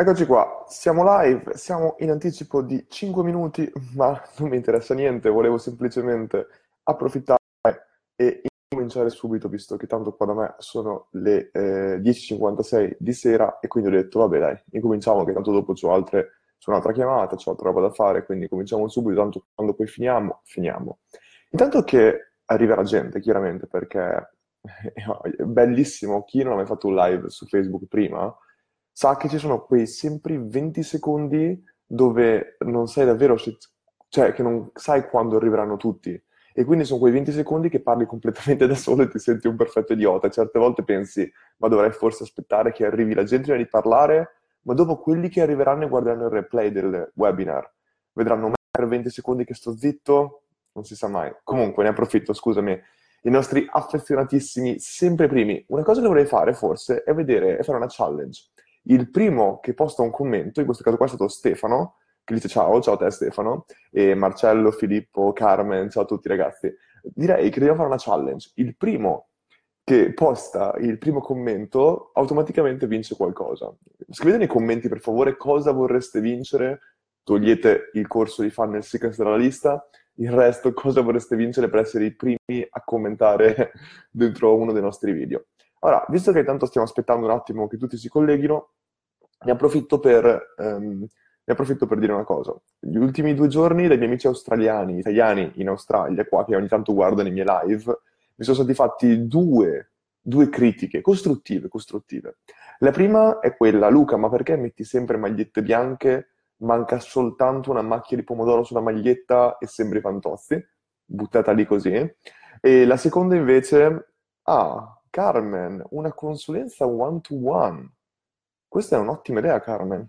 Eccoci qua, siamo live, siamo in anticipo di 5 minuti, ma non mi interessa niente, volevo semplicemente approfittare e cominciare subito, visto che tanto qua da me sono le 10:56 di sera e quindi ho detto vabbè dai, incominciamo che tanto dopo c'ho un'altra chiamata, c'ho altra roba da fare, quindi cominciamo subito, tanto quando poi finiamo. Intanto che arriverà gente, chiaramente, perché è bellissimo, chi non ha mai fatto un live su Facebook prima sa che ci sono quei sempre 20 secondi dove non sai davvero, cioè che non sai quando arriveranno tutti. E quindi sono quei 20 secondi che parli completamente da solo e ti senti un perfetto idiota. Certe volte pensi, ma dovrei forse aspettare che arrivi la gente prima di parlare, ma dopo quelli che arriveranno e guarderanno il replay del webinar vedranno me per 20 secondi che sto zitto, non si sa mai. Comunque ne approfitto, scusami. I nostri affezionatissimi, sempre primi. Una cosa che vorrei fare forse è vedere e fare una challenge. Il primo che posta un commento, in questo caso qua è stato Stefano, che dice ciao a te Stefano, e Marcello, Filippo, Carmen, ciao a tutti ragazzi. Direi che dobbiamo fare una challenge. Il primo che posta il primo commento automaticamente vince qualcosa. Scrivete nei commenti per favore cosa vorreste vincere, togliete il corso di Funnel Secrets dalla lista, il resto cosa vorreste vincere per essere i primi a commentare dentro uno dei nostri video. Ora, visto che tanto stiamo aspettando un attimo che tutti si colleghino, ne approfitto per dire una cosa. Gli ultimi 2 giorni dai miei amici australiani, italiani in Australia, qua che ogni tanto guardo nei miei live, mi sono stati fatti due critiche costruttive. La prima è quella: Luca, ma perché metti sempre magliette bianche, manca soltanto una macchia di pomodoro sulla maglietta e sembri Fantozzi, buttata lì così. E la seconda invece, Carmen, una consulenza one-to-one. Questa è un'ottima idea, Carmen.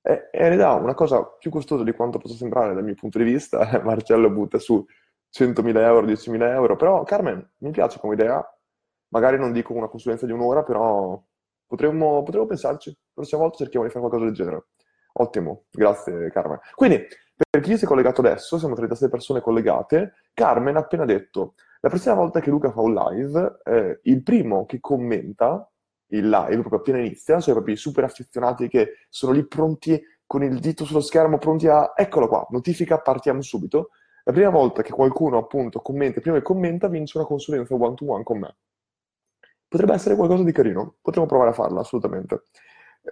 È in realtà una cosa più costosa di quanto possa sembrare dal mio punto di vista. Marcello butta su 100.000 euro, 10.000 euro. Però, Carmen, mi piace come idea. Magari non dico una consulenza di un'ora, però potremmo pensarci. La prossima volta cerchiamo di fare qualcosa del genere. Ottimo, grazie, Carmen. Quindi, per chi si è collegato adesso, siamo 36 persone collegate, Carmen ha appena detto: la prossima volta che Luca fa un live, il primo che commenta il live, proprio appena inizia, cioè proprio i super affezionati che sono lì pronti con il dito sullo schermo, pronti a... Eccolo qua, notifica, partiamo subito. La prima volta che qualcuno appunto commenta, prima che commenta, vince una consulenza one-to-one con me. Potrebbe essere qualcosa di carino, potremmo provare a farla, assolutamente.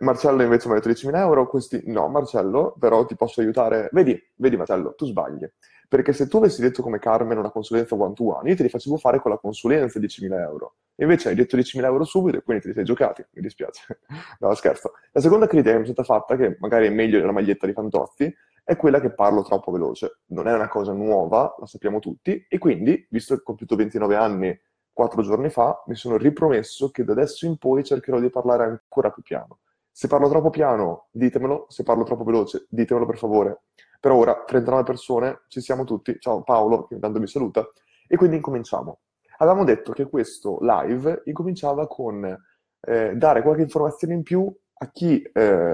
Marcello invece mi ha detto 10.000 euro, questi... No, Marcello, però ti posso aiutare... Vedi Marcello, tu sbagli. Perché se tu avessi detto come Carmen una consulenza one-to-one, io te li facevo fare con la consulenza 10.000 euro. Invece hai detto 10.000 euro subito e quindi te li sei giocati. Mi dispiace. No, scherzo. La seconda critica che mi è stata fatta, che magari è meglio della maglietta di Fantozzi, è quella che parlo troppo veloce. Non è una cosa nuova, la sappiamo tutti, e quindi, visto che ho compiuto 29 anni 4 giorni fa, mi sono ripromesso che da adesso in poi cercherò di parlare ancora più piano. Se parlo troppo piano, ditemelo. Se parlo troppo veloce, ditemelo per favore. Per ora, 39 persone, ci siamo tutti. Ciao Paolo, che intanto mi saluta. E quindi incominciamo. Avevamo detto che questo live incominciava con dare qualche informazione in più a chi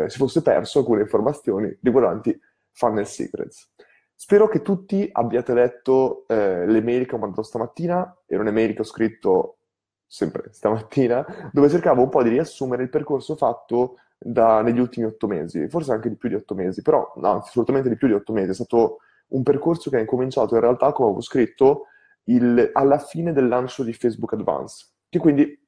si fosse perso alcune informazioni riguardanti Funnel Secrets. Spero che tutti abbiate letto le mail che ho mandato stamattina. Era un'email che ho scritto sempre stamattina, dove cercavo un po' di riassumere il percorso fatto negli ultimi 8 mesi, forse anche di più di 8 mesi, però no, assolutamente di più di 8 mesi. È stato un percorso che è incominciato in realtà, come avevo scritto, alla fine del lancio di Facebook Advance, che quindi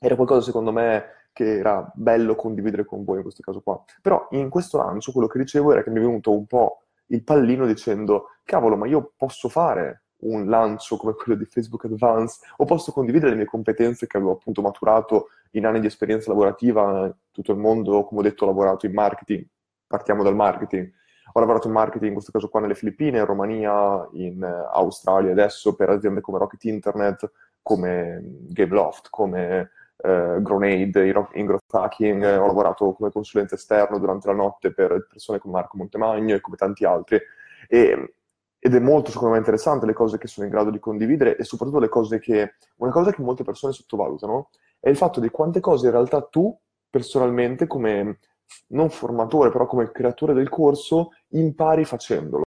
era qualcosa secondo me che era bello condividere con voi in questo caso qua. Però in questo lancio quello che dicevo era che mi è venuto un po' il pallino dicendo: cavolo, ma io posso fare un lancio come quello di Facebook Advance, o posso condividere le mie competenze che avevo appunto maturato in anni di esperienza lavorativa in tutto il mondo. Come ho detto, ho lavorato in marketing, partiamo dal marketing, ho lavorato in marketing in questo caso qua nelle Filippine, in Romania, in Australia, adesso per aziende come Rocket Internet, come Game Loft, come Grenade, in growth hacking, ho lavorato come consulente esterno durante la notte per persone come Marco Montemagno e come tanti altri, ed è molto, secondo me, interessante le cose che sono in grado di condividere, e soprattutto le cose che... Una cosa che molte persone sottovalutano è il fatto di quante cose in realtà tu, personalmente, come non formatore, però come creatore del corso, impari facendolo.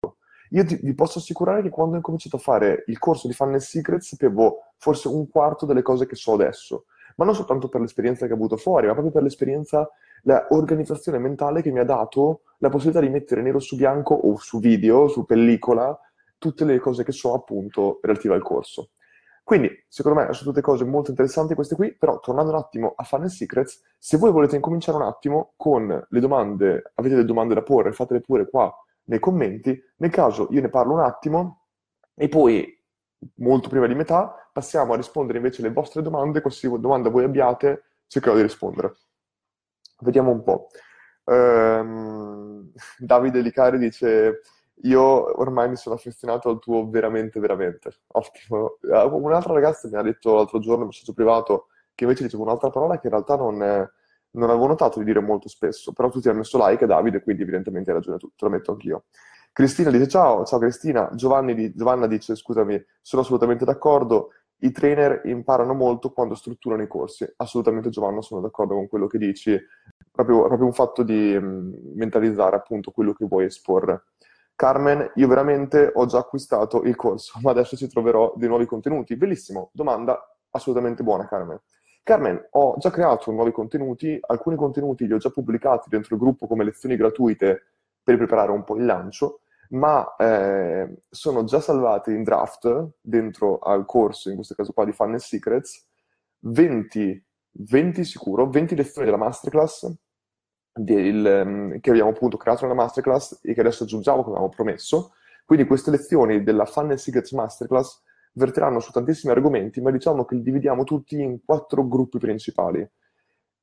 Io vi posso assicurare che quando ho incominciato a fare il corso di Funnel Secrets sapevo forse un quarto delle cose che so adesso, ma non soltanto per l'esperienza che ho avuto fuori, ma proprio per l'esperienza l'organizzazione mentale che mi ha dato la possibilità di mettere nero su bianco o su video, su pellicola, tutte le cose che so appunto relative al corso. Quindi, secondo me, sono tutte cose molto interessanti queste qui, però tornando un attimo a Funnel Secrets, se voi volete incominciare un attimo con le domande, avete delle domande da porre, fatele pure qua nei commenti, nel caso io ne parlo un attimo e poi, molto prima di metà, passiamo a rispondere invece alle vostre domande, qualsiasi domanda voi abbiate, cercherò di rispondere. Vediamo un po'. Davide Licari dice... Io ormai mi sono affezionato al tuo veramente, veramente. Ottimo. Un'altra ragazza mi ha detto l'altro giorno, in un messaggio privato, che invece diceva un'altra parola che in realtà non avevo notato di dire molto spesso, però tutti hanno messo like a Davide, quindi evidentemente hai ragione tu, te lo metto anch'io. Cristina dice ciao, ciao Cristina. Giovanna dice scusami, sono assolutamente d'accordo, i trainer imparano molto quando strutturano i corsi. Assolutamente Giovanna, sono d'accordo con quello che dici, proprio un fatto di mentalizzare appunto quello che vuoi esporre. Carmen, io veramente ho già acquistato il corso, ma adesso ci troverò dei nuovi contenuti. Bellissimo, domanda assolutamente buona, Carmen. Carmen, ho già creato nuovi contenuti, alcuni contenuti li ho già pubblicati dentro il gruppo come lezioni gratuite per preparare un po' il lancio, ma sono già salvati in draft dentro al corso, in questo caso qua di Funnel Secrets, 20 lezioni della masterclass, che abbiamo appunto creato nella masterclass e che adesso aggiungiamo come avevamo promesso. Quindi queste lezioni della Funnel Secrets Masterclass verteranno su tantissimi argomenti, ma diciamo che li dividiamo tutti in 4 gruppi principali.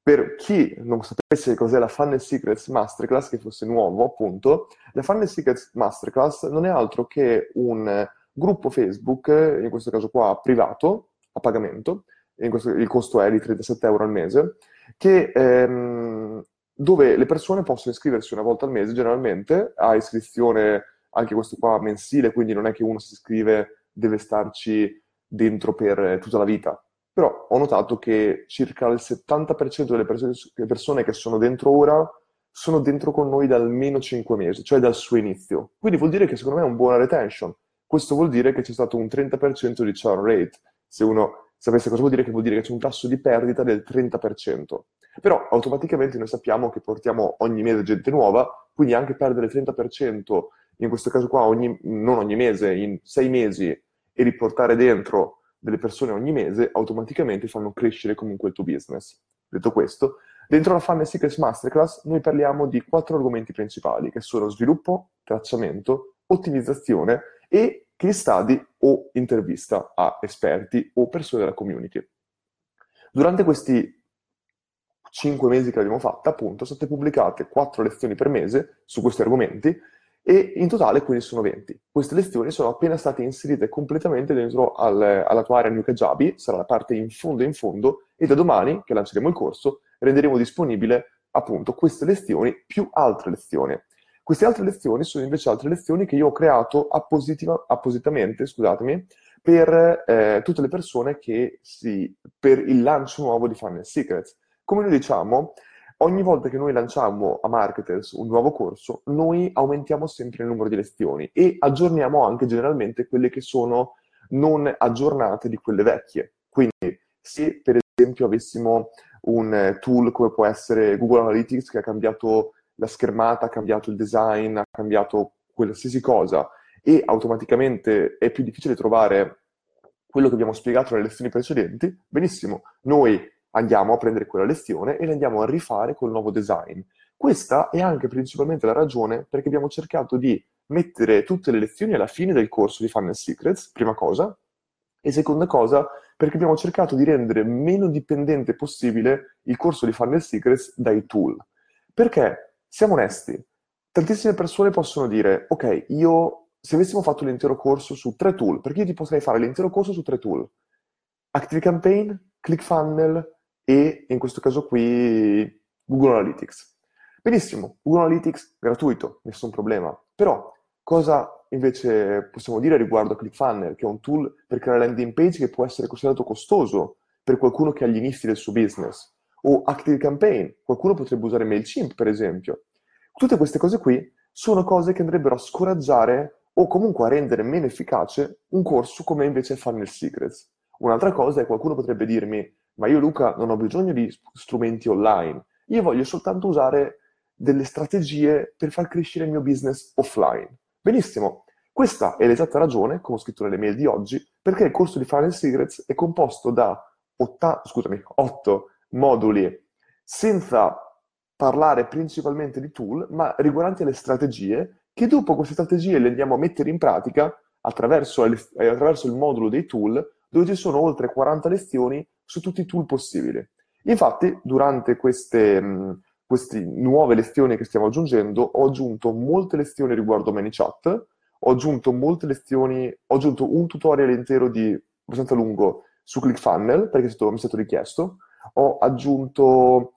Per chi non sapesse cos'è la Funnel Secrets Masterclass, che fosse nuovo appunto, la Funnel Secrets Masterclass non è altro che un gruppo Facebook, in questo caso qua privato, a pagamento, il costo è di €37 al mese, che dove le persone possono iscriversi una volta al mese, generalmente, a iscrizione anche questo qua mensile, quindi non è che uno si iscrive, deve starci dentro per tutta la vita. Però ho notato che circa il 70% delle persone che sono dentro ora sono dentro con noi da almeno 5 mesi, cioè dal suo inizio. Quindi vuol dire che secondo me è una buona retention. Questo vuol dire che c'è stato un 30% di churn rate. Se uno sapesse cosa vuol dire che c'è un tasso di perdita del 30%. Però automaticamente noi sappiamo che portiamo ogni mese gente nuova, quindi anche perdere il 30%, in questo caso qua non ogni mese, in 6 mesi, e riportare dentro delle persone ogni mese, automaticamente fanno crescere comunque il tuo business. Detto questo, dentro la Funnel Secrets Masterclass noi parliamo di 4 argomenti principali, che sono sviluppo, tracciamento, ottimizzazione e case study o intervista a esperti o persone della community. Durante questi 5 mesi che l'abbiamo fatta, appunto, sono state pubblicate 4 lezioni per mese su questi argomenti e in totale quindi sono 20. Queste lezioni sono appena state inserite completamente dentro alla tua area New Kajabi, sarà la parte in fondo, e da domani, che lanceremo il corso, renderemo disponibile appunto queste lezioni più altre lezioni. Queste altre lezioni sono invece altre lezioni che io ho creato appositamente per tutte le persone per il lancio nuovo di Funnel Secrets. Come noi diciamo, ogni volta che noi lanciamo a Marketers un nuovo corso, noi aumentiamo sempre il numero di lezioni e aggiorniamo anche generalmente quelle che sono non aggiornate di quelle vecchie. Quindi se per esempio avessimo un tool come può essere Google Analytics che ha cambiato la schermata, ha cambiato il design, ha cambiato qualsiasi cosa e automaticamente è più difficile trovare quello che abbiamo spiegato nelle lezioni precedenti, benissimo, noi andiamo a prendere quella lezione e la andiamo a rifare col nuovo design. Questa è anche principalmente la ragione perché abbiamo cercato di mettere tutte le lezioni alla fine del corso di Funnel Secrets, prima cosa, e seconda cosa perché abbiamo cercato di rendere meno dipendente possibile il corso di Funnel Secrets dai tool. Perché, siamo onesti, tantissime persone possono dire ok, io se avessimo fatto l'intero corso su 3 tool, perché io ti potrei fare l'intero corso su 3 tool? Active Campaign, ClickFunnels, e in questo caso qui Google Analytics. Benissimo, Google Analytics gratuito, nessun problema. Però cosa invece possiamo dire riguardo a ClickFunnels, che è un tool per creare landing page che può essere considerato costoso per qualcuno che ha gli inizi del suo business? O Active Campaign, qualcuno potrebbe usare MailChimp per esempio. Tutte queste cose qui sono cose che andrebbero a scoraggiare o comunque a rendere meno efficace un corso come invece Funnel Secrets. Un'altra cosa è qualcuno potrebbe dirmi ma io Luca non ho bisogno di strumenti online, Io voglio soltanto usare delle strategie per far crescere il mio business offline. Benissimo, questa è l'esatta ragione, come ho scritto nelle mail di oggi, perché il corso di Funnel Secrets è composto da 8 moduli senza parlare principalmente di tool, ma riguardanti le strategie, che dopo queste strategie le andiamo a mettere in pratica attraverso il modulo dei tool, dove ci sono oltre 40 lezioni su tutti i tool possibili. Infatti, durante queste nuove lezioni che stiamo aggiungendo, ho aggiunto molte lezioni riguardo ManyChat, ho aggiunto un tutorial intero di abbastanza lungo su ClickFunnels, perché mi è stato richiesto, ho aggiunto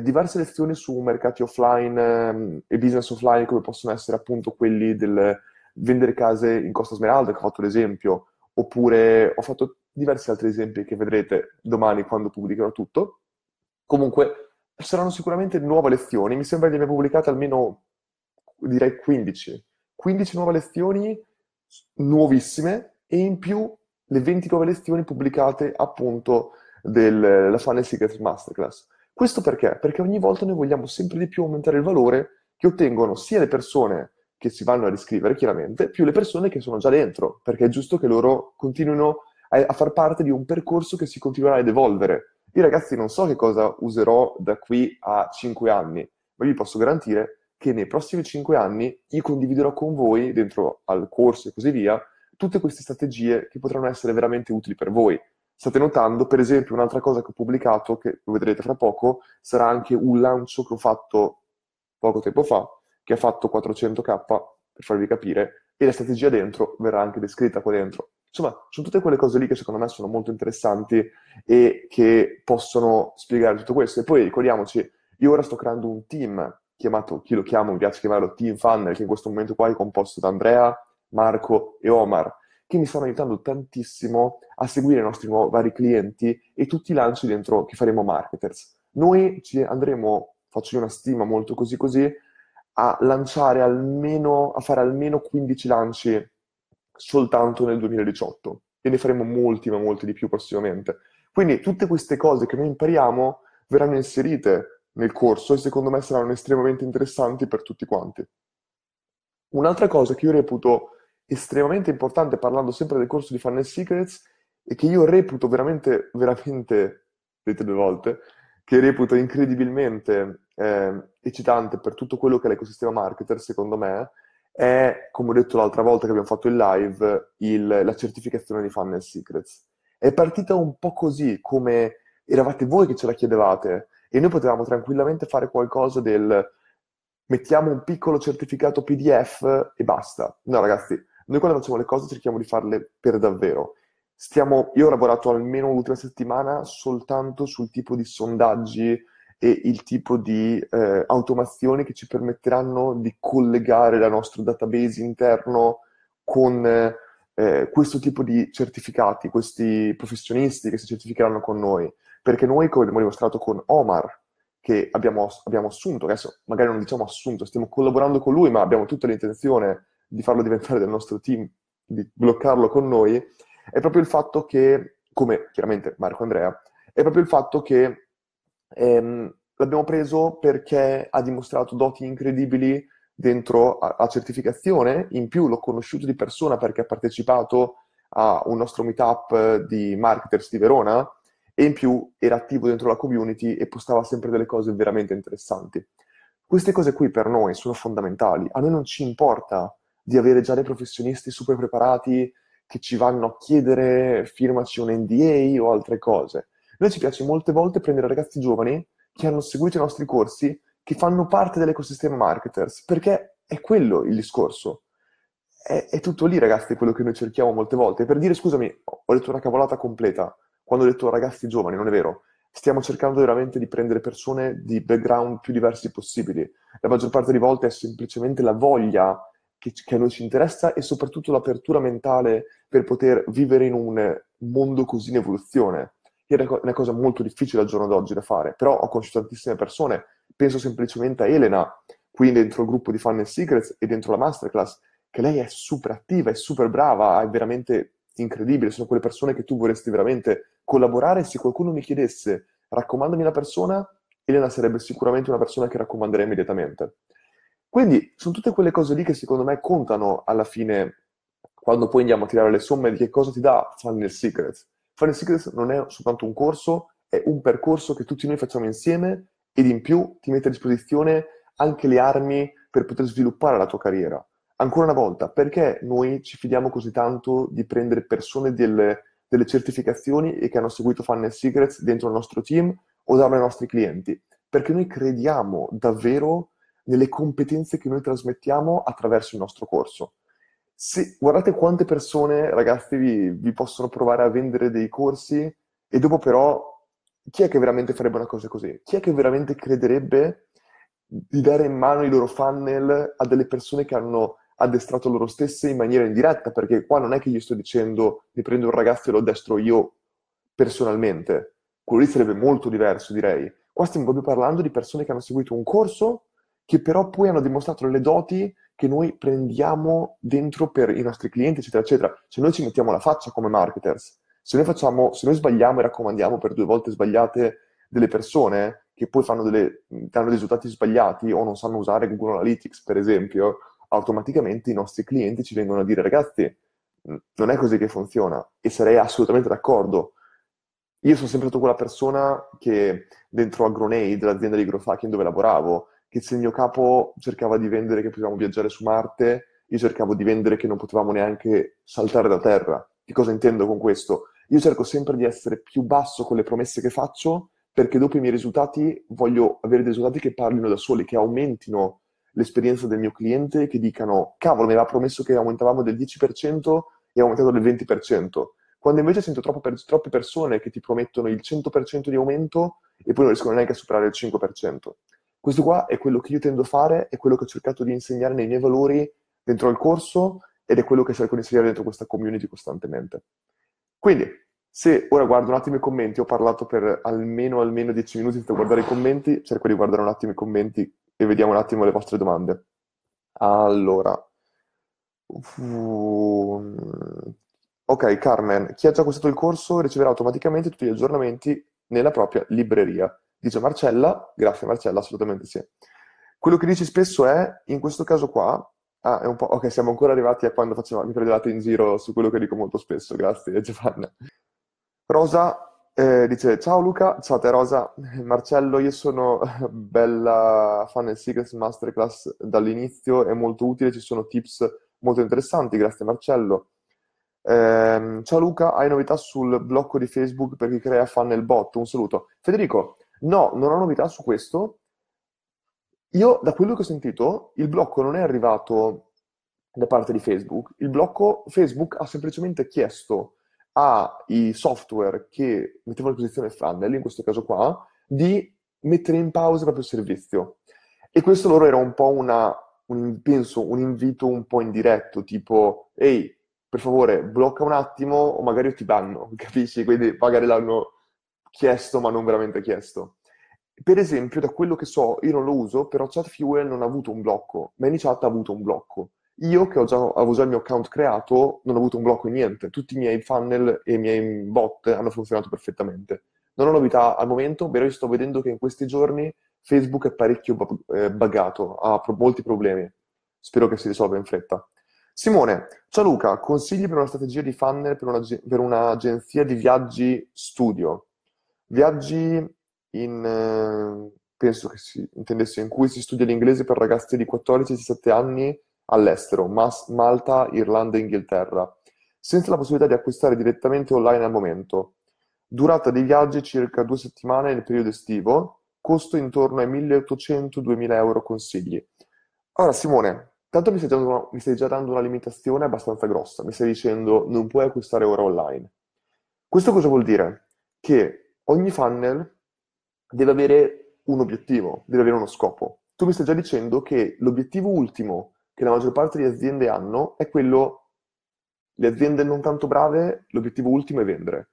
diverse lezioni su mercati offline e business offline, come possono essere appunto quelli del vendere case in Costa Smeralda, che ho fatto l'esempio, oppure ho fatto diversi altri esempi che vedrete domani quando pubblicherò tutto. Comunque saranno sicuramente nuove lezioni, mi sembra di aver pubblicato almeno, direi, 15 nuove lezioni nuovissime, e in più le 20 nuove lezioni pubblicate appunto della Funnel Secrets Masterclass. Questo perché? Perché ogni volta noi vogliamo sempre di più aumentare il valore che ottengono sia le persone che si vanno a riscrivere, chiaramente, più le persone che sono già dentro, perché è giusto che loro continuino a far parte di un percorso che si continuerà ad evolvere. Io, ragazzi, non so che cosa userò da qui a 5 anni, ma vi posso garantire che nei prossimi 5 anni io condividerò con voi, dentro al corso e così via, tutte queste strategie che potranno essere veramente utili per voi. State notando, per esempio, un'altra cosa che ho pubblicato, che lo vedrete fra poco, sarà anche un lancio che ho fatto poco tempo fa, che ha fatto 400K, per farvi capire, e la strategia dentro verrà anche descritta qua dentro. Insomma, sono tutte quelle cose lì che secondo me sono molto interessanti e che possono spiegare tutto questo. E poi ricordiamoci, io ora sto creando un team chiamato, chi lo chiamo, mi piace chiamarlo Team Funnel, che in questo momento qua è composto da Andrea, Marco e Omar, che mi stanno aiutando tantissimo a seguire i nostri vari clienti e tutti i lanci dentro che faremo Marketers. Noi ci andremo, faccio una stima molto così, a lanciare a fare almeno 15 lanci soltanto nel 2018, e ne faremo molti, ma molti di più prossimamente. Quindi tutte queste cose che noi impariamo verranno inserite nel corso e secondo me saranno estremamente interessanti per tutti quanti. Un'altra cosa che io reputo estremamente importante, parlando sempre del corso di Funnel Secrets, e che io reputo veramente, veramente, dite 2 volte, che reputo incredibilmente eccitante per tutto quello che è l'ecosistema marketer, secondo me, è, come ho detto l'altra volta che abbiamo fatto il live, la certificazione di Funnel Secrets. È partita un po' così, come eravate voi che ce la chiedevate, e noi potevamo tranquillamente fare qualcosa del mettiamo un piccolo certificato PDF e basta. No, ragazzi, noi quando facciamo le cose cerchiamo di farle per davvero. Io ho lavorato almeno l'ultima settimana soltanto sul tipo di sondaggi e il tipo di automazioni che ci permetteranno di collegare il nostro database interno con questo tipo di certificati, questi professionisti che si certificheranno con noi. Perché noi, come abbiamo dimostrato con Omar, che abbiamo assunto, adesso magari non diciamo assunto, stiamo collaborando con lui, ma abbiamo tutta l'intenzione di farlo diventare del nostro team, di bloccarlo con noi, è proprio il fatto che, come chiaramente Marco Andrea, è proprio il fatto che l'abbiamo preso perché ha dimostrato doti incredibili dentro a certificazione, in più l'ho conosciuto di persona perché ha partecipato a un nostro meetup di Marketers di Verona, e in più era attivo dentro la community e postava sempre delle cose veramente interessanti. Queste cose qui per noi sono fondamentali. A noi non ci importa di avere già dei professionisti super preparati che ci vanno a chiedere firmaci un NDA o altre cose. Noi ci piace molte volte prendere ragazzi giovani che hanno seguito i nostri corsi, che fanno parte dell'ecosistema marketers, perché è quello il discorso. È tutto lì, ragazzi, quello che noi cerchiamo molte volte. Per dire, scusami, ho detto una cavolata completa, quando ho detto ragazzi giovani, non è vero. Stiamo cercando veramente di prendere persone di background più diversi possibili. La maggior parte delle volte è semplicemente la voglia che a noi ci interessa e soprattutto l'apertura mentale per poter vivere in un mondo così in evoluzione. È una cosa molto difficile al giorno d'oggi da fare, però ho conosciuto tantissime persone. Penso semplicemente a Elena, qui dentro il gruppo di Funnel Secrets e dentro la Masterclass, che lei è super attiva, è super brava, è veramente incredibile, sono quelle persone che tu vorresti veramente collaborare. Se qualcuno mi chiedesse raccomandami una persona, Elena sarebbe sicuramente una persona che raccomanderei immediatamente. Quindi sono tutte quelle cose lì che secondo me contano alla fine quando poi andiamo a tirare le somme di che cosa ti dà Funnel Secrets. Funnel Secrets non è soltanto un corso, è un percorso che tutti noi facciamo insieme ed in più ti mette a disposizione anche le armi per poter sviluppare la tua carriera. Ancora una volta, perché noi ci fidiamo così tanto di prendere persone delle certificazioni e che hanno seguito Funnel Secrets dentro il nostro team o darlo ai nostri clienti? Perché noi crediamo davvero nelle competenze che noi trasmettiamo attraverso il nostro corso. Se, guardate quante persone, ragazzi, vi possono provare a vendere dei corsi e dopo però chi è che veramente farebbe una cosa così? Chi è che veramente crederebbe di dare in mano i loro funnel a delle persone che hanno addestrato loro stesse in maniera indiretta? Perché qua non è che gli sto dicendo di prendere un ragazzo e lo addestro io personalmente. Quello lì sarebbe molto diverso, direi. Qua stiamo proprio parlando di persone che hanno seguito un corso che però poi hanno dimostrato le doti che noi prendiamo dentro per i nostri clienti, eccetera, eccetera. Cioè noi ci mettiamo la faccia come marketers. Se noi sbagliamo e raccomandiamo per 2 volte sbagliate delle persone che poi danno risultati sbagliati o non sanno usare Google Analytics, per esempio, automaticamente i nostri clienti ci vengono a dire: ragazzi, non è così che funziona. E sarei assolutamente d'accordo. Io sono sempre stato quella persona che dentro a Grenade, l'azienda di growth hacking dove lavoravo, che se il mio capo cercava di vendere che potevamo viaggiare su Marte, io cercavo di vendere che non potevamo neanche saltare da terra. Che cosa intendo con questo? Io cerco sempre di essere più basso con le promesse che faccio, perché dopo i miei risultati voglio avere dei risultati che parlino da soli, che aumentino l'esperienza del mio cliente, che dicano: cavolo, mi aveva promesso che aumentavamo del 10% e ha aumentato del 20%. Quando invece sento troppe persone che ti promettono il 100% di aumento e poi non riescono neanche a superare il 5%. Questo qua è quello che io tendo a fare, è quello che ho cercato di insegnare nei miei valori dentro il corso, ed è quello che cerco di insegnare dentro questa community costantemente. Quindi, se ora guardo un attimo i commenti, ho parlato per almeno 10 minuti senza guardare i commenti, cerco di guardare un attimo i commenti e vediamo un attimo le vostre domande. Allora. Ok, Carmen. Chi ha già acquistato il corso riceverà automaticamente tutti gli aggiornamenti nella propria libreria. Dice Marcella. Grazie Marcella, assolutamente sì. Quello che dici spesso è, in questo caso qua, è un po'... Ok, siamo ancora arrivati a quando mi prendevate in giro su quello che dico molto spesso. Grazie, Giovanna. Rosa dice: ciao Luca. Ciao a te, Rosa. Marcello, io sono bella Funnel Secrets Masterclass dall'inizio, è molto utile, ci sono tips molto interessanti. Grazie, Marcello. Ciao Luca, hai novità sul blocco di Facebook per chi crea funnel bot? Un saluto. Federico, no, non ho novità su questo. Io, da quello che ho sentito, il blocco non è arrivato da parte di Facebook. Il blocco, Facebook ha semplicemente chiesto ai software che mettevano in posizione il funnel, in questo caso qua, di mettere in pausa il proprio servizio. E questo loro era un po' un invito un po' indiretto, tipo: ehi, per favore, blocca un attimo o magari io ti banno, capisci? Quindi magari l'hanno chiesto ma non veramente chiesto. Per esempio, da quello che so, io non lo uso, però Chatfuel non ha avuto un blocco, ManyChat ha avuto un blocco. Io, che avevo già il mio account creato, non ho avuto un blocco in niente. Tutti i miei funnel e i miei bot hanno funzionato perfettamente. Non ho novità al momento, però io sto vedendo che in questi giorni Facebook è parecchio buggato, ha molti problemi. Spero che si risolva in fretta. Simone, ciao Luca, consigli per una strategia di funnel per un'agenzia di viaggi studio. Viaggi... penso che si intendesse in cui si studia l'inglese per ragazzi di 14-17 anni all'estero, Malta, Irlanda e Inghilterra, senza la possibilità di acquistare direttamente online al momento. Durata dei viaggi circa 2 settimane nel periodo estivo, costo intorno ai 1.800-2.000 euro. Consigli. Allora Simone, tanto mi stai già dando una limitazione abbastanza grossa, mi stai dicendo non puoi acquistare ora online. Questo cosa vuol dire? Che ogni funnel deve avere un obiettivo, deve avere uno scopo. Tu mi stai già dicendo che l'obiettivo ultimo che la maggior parte delle aziende hanno è quello, le aziende non tanto brave, l'obiettivo ultimo è vendere.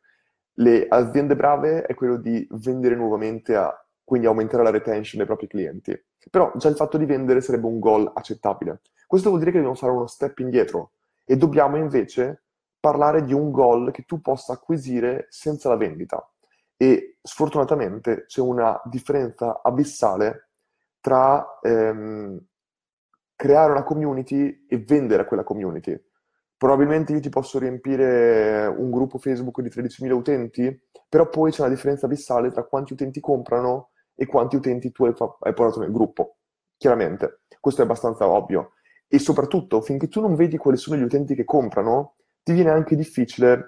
Le aziende brave è quello di vendere nuovamente, quindi aumentare la retention dei propri clienti. Però già il fatto di vendere sarebbe un goal accettabile. Questo vuol dire che dobbiamo fare uno step indietro e dobbiamo invece parlare di un goal che tu possa acquisire senza la vendita. e sfortunatamente c'è una differenza abissale tra creare una community e vendere a quella community. Probabilmente io ti posso riempire un gruppo Facebook di 13.000 utenti, però poi c'è una differenza abissale tra quanti utenti comprano e quanti utenti tu hai portato nel gruppo. Chiaramente, questo è abbastanza ovvio. E soprattutto, finché tu non vedi quali sono gli utenti che comprano, ti viene anche difficile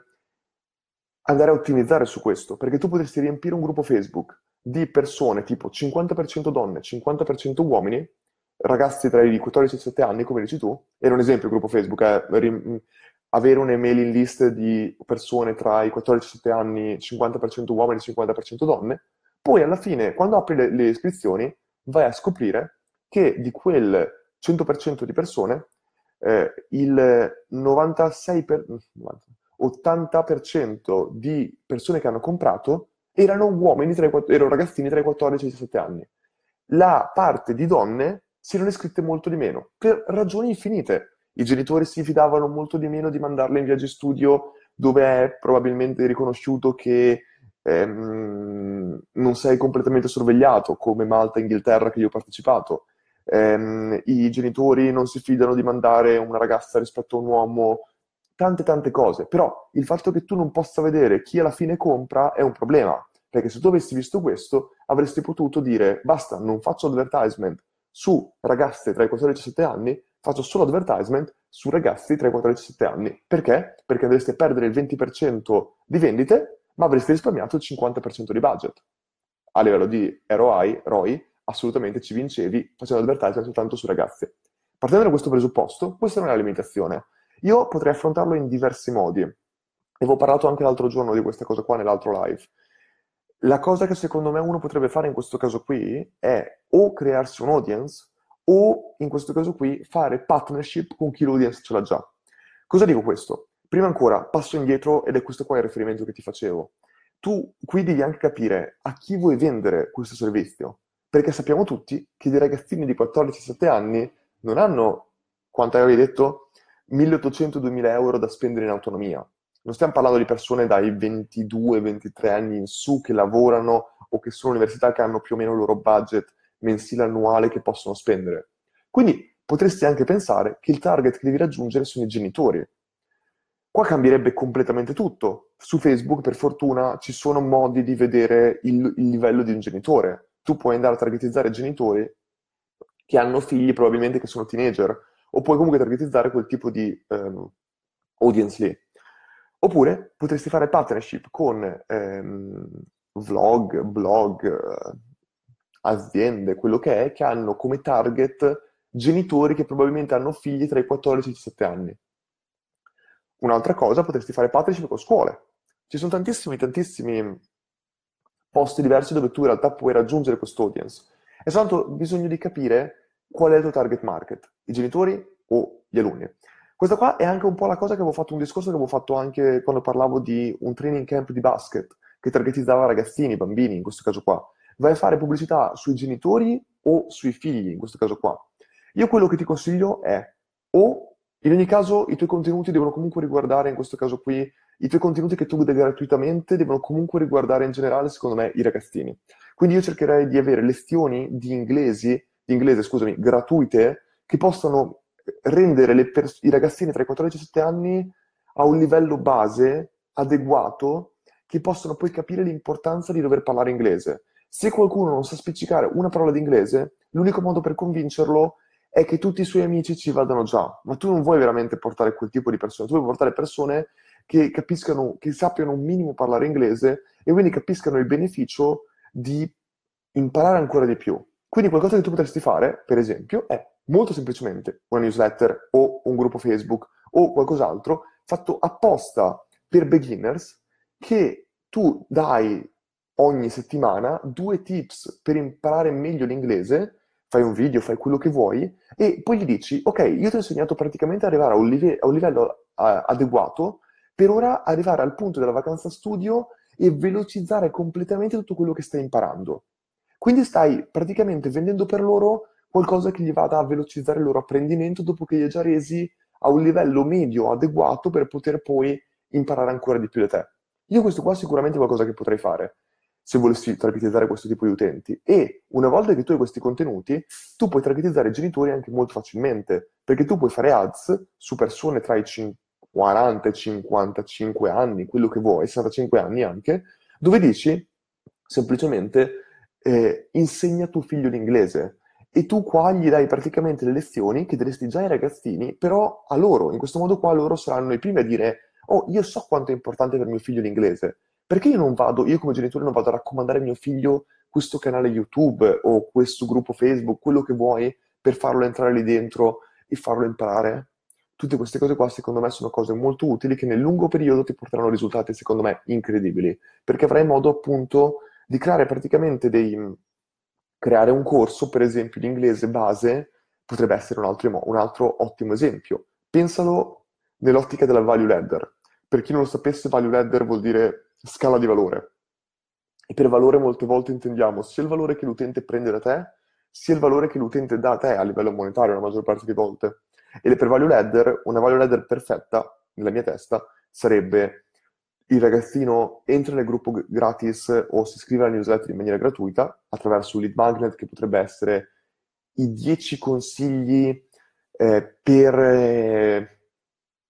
andare a ottimizzare su questo, perché tu potresti riempire un gruppo Facebook di persone tipo 50% donne, 50% uomini, ragazzi tra i 14 e i 17 anni, come dici tu. Era un esempio il gruppo Facebook, avere un'emailing list di persone tra i 14 e i 17 anni, 50% uomini e 50% donne. Ppoi alla fine, quando apri le iscrizioni, vai a scoprire che di quel 100% di persone, il 80% di persone che hanno comprato erano uomini, erano ragazzini tra i 14 e i 17 anni. La parte di donne si erano iscritte molto di meno, per ragioni infinite. I genitori si fidavano molto di meno di mandarle in viaggi studio, dove è probabilmente riconosciuto che non sei completamente sorvegliato, come Malta e Inghilterra, che io ho partecipato. I genitori non si fidano di mandare una ragazza rispetto a un uomo, tante cose. Però il fatto che tu non possa vedere chi alla fine compra è un problema, perché se tu avessi visto questo avresti potuto dire: basta, non faccio advertisement su ragazze tra i 14 e i 17 anni, faccio solo advertisement su ragazzi tra i 14 e i 17 anni. Perché? Perché andresti a perdere il 20% di vendite, ma avresti risparmiato il 50% di budget. A livello di ROI, assolutamente ci vincevi facendo advertising soltanto su ragazzi. Partendo da questo presupposto, questa non è una limitazione. Io potrei affrontarlo in diversi modi. Avevo parlato anche l'altro giorno di questa cosa qua nell'altro live. La cosa che secondo me uno potrebbe fare in questo caso qui è o crearsi un audience, o in questo caso qui fare partnership con chi l'audience ce l'ha già. Cosa dico questo? Prima ancora, passo indietro, ed è questo qua il riferimento che ti facevo. Tu qui devi anche capire a chi vuoi vendere questo servizio. Perché sappiamo tutti che dei ragazzini di 14-17 anni non hanno, quanto avevi detto, 1.800-2.000 euro da spendere in autonomia. Non stiamo parlando di persone dai 22-23 anni in su che lavorano o che sono all'università, che hanno più o meno il loro budget mensile annuale che possono spendere. Quindi potresti anche pensare che il target che devi raggiungere sono i genitori. Qua cambierebbe completamente tutto. Su Facebook, per fortuna, ci sono modi di vedere il livello di un genitore. Tu puoi andare a targetizzare genitori che hanno figli, probabilmente, che sono teenager, o puoi comunque targetizzare quel tipo di audience lì. Oppure potresti fare partnership con vlog, blog, aziende, quello che è, che hanno come target genitori che probabilmente hanno figli tra i 14 e i 17 anni. Un'altra cosa, potresti fare partnership con scuole. Ci sono tantissimi posti diversi dove tu in realtà puoi raggiungere questo audience. È soltanto bisogno di capire qual è il tuo target market, i genitori o gli alunni. Questa qua è anche un po' la cosa che avevo fatto, un discorso che avevo fatto anche quando parlavo di un training camp di basket che targetizzava ragazzini, bambini, in questo caso qua. Vai a fare pubblicità sui genitori o sui figli, in questo caso qua. Io quello che ti consiglio è, o in ogni caso i tuoi contenuti devono comunque riguardare, in questo caso qui, i tuoi contenuti che tu dai gratuitamente devono comunque riguardare in generale, secondo me, i ragazzini. Quindi io cercherei di avere lezioni di inglese, gratuite, che possano rendere i ragazzini tra i 14 e i 17 anni a un livello base adeguato, che possano poi capire l'importanza di dover parlare inglese. Se qualcuno non sa spiccicare una parola di inglese, l'unico modo per convincerlo è che tutti i suoi amici ci vadano già. Ma tu non vuoi veramente portare quel tipo di persone, tu vuoi portare persone che capiscano, che sappiano un minimo parlare inglese e quindi capiscano il beneficio di imparare ancora di più. Quindi qualcosa che tu potresti fare, per esempio, è molto semplicemente una newsletter o un gruppo Facebook o qualcos'altro fatto apposta per beginners, che tu dai ogni settimana 2 tips per imparare meglio l'inglese, fai un video, fai quello che vuoi, e poi gli dici: ok, io ti ho insegnato praticamente ad arrivare a un livello adeguato, per ora arrivare al punto della vacanza studio e velocizzare completamente tutto quello che stai imparando. Quindi stai praticamente vendendo per loro qualcosa che gli vada a velocizzare il loro apprendimento, dopo che li hai già resi a un livello medio adeguato per poter poi imparare ancora di più da te. Io questo qua sicuramente è qualcosa che potrei fare. se volessi targetizzare questo tipo di utenti. E una volta che tu hai questi contenuti, tu puoi targetizzare i genitori anche molto facilmente, perché tu puoi fare ads su persone tra i 40 e 55 anni, quello che vuoi, 65 anni anche, dove dici semplicemente insegna a tuo figlio l'inglese. E tu qua gli dai praticamente le lezioni che daresti già ai ragazzini, però a loro. In questo modo qua loro saranno i primi a dire: oh, io so quanto è importante per mio figlio l'inglese. Perché io non vado, io come genitore non vado a raccomandare a mio figlio questo canale YouTube o questo gruppo Facebook, quello che vuoi, per farlo entrare lì dentro e farlo imparare? Tutte queste cose qua, secondo me, sono cose molto utili che nel lungo periodo ti porteranno risultati, secondo me, incredibili. Perché avrai modo, appunto, di creare praticamente creare un corso, per esempio, di inglese base, potrebbe essere un altro ottimo esempio. Pensalo nell'ottica della value ladder. Per chi non lo sapesse, value ladder vuol dire scala di valore. E per valore molte volte intendiamo sia il valore che l'utente prende da te, sia il valore che l'utente dà a te a livello monetario, la maggior parte delle volte. E per value ladder, una value ladder perfetta, nella mia testa, sarebbe: il ragazzino entra nel gruppo gratis o si iscrive alla newsletter in maniera gratuita attraverso un lead magnet, che potrebbe essere i 10 consigli non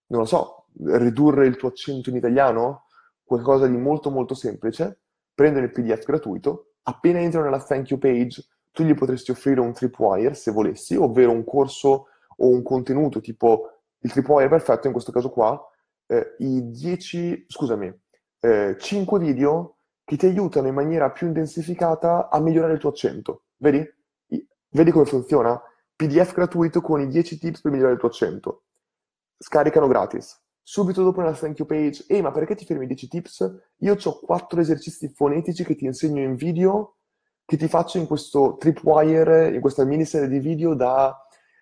lo so, ridurre il tuo accento in italiano, qualcosa di molto molto semplice. Prendono il PDF gratuito, appena entrano nella thank you page tu gli potresti offrire un tripwire, se volessi, ovvero un corso o un contenuto tipo il tripwire perfetto in questo caso qua, 5 video che ti aiutano in maniera più intensificata a migliorare il tuo accento. Vedi come funziona? PDF gratuito con i 10 tips per migliorare il tuo accento. Scaricano gratis. Subito dopo nella thank you page: ma perché ti fermi 10 tips? Io ho 4 esercizi fonetici che ti insegno in video, che ti faccio in questo tripwire, in questa mini serie di video da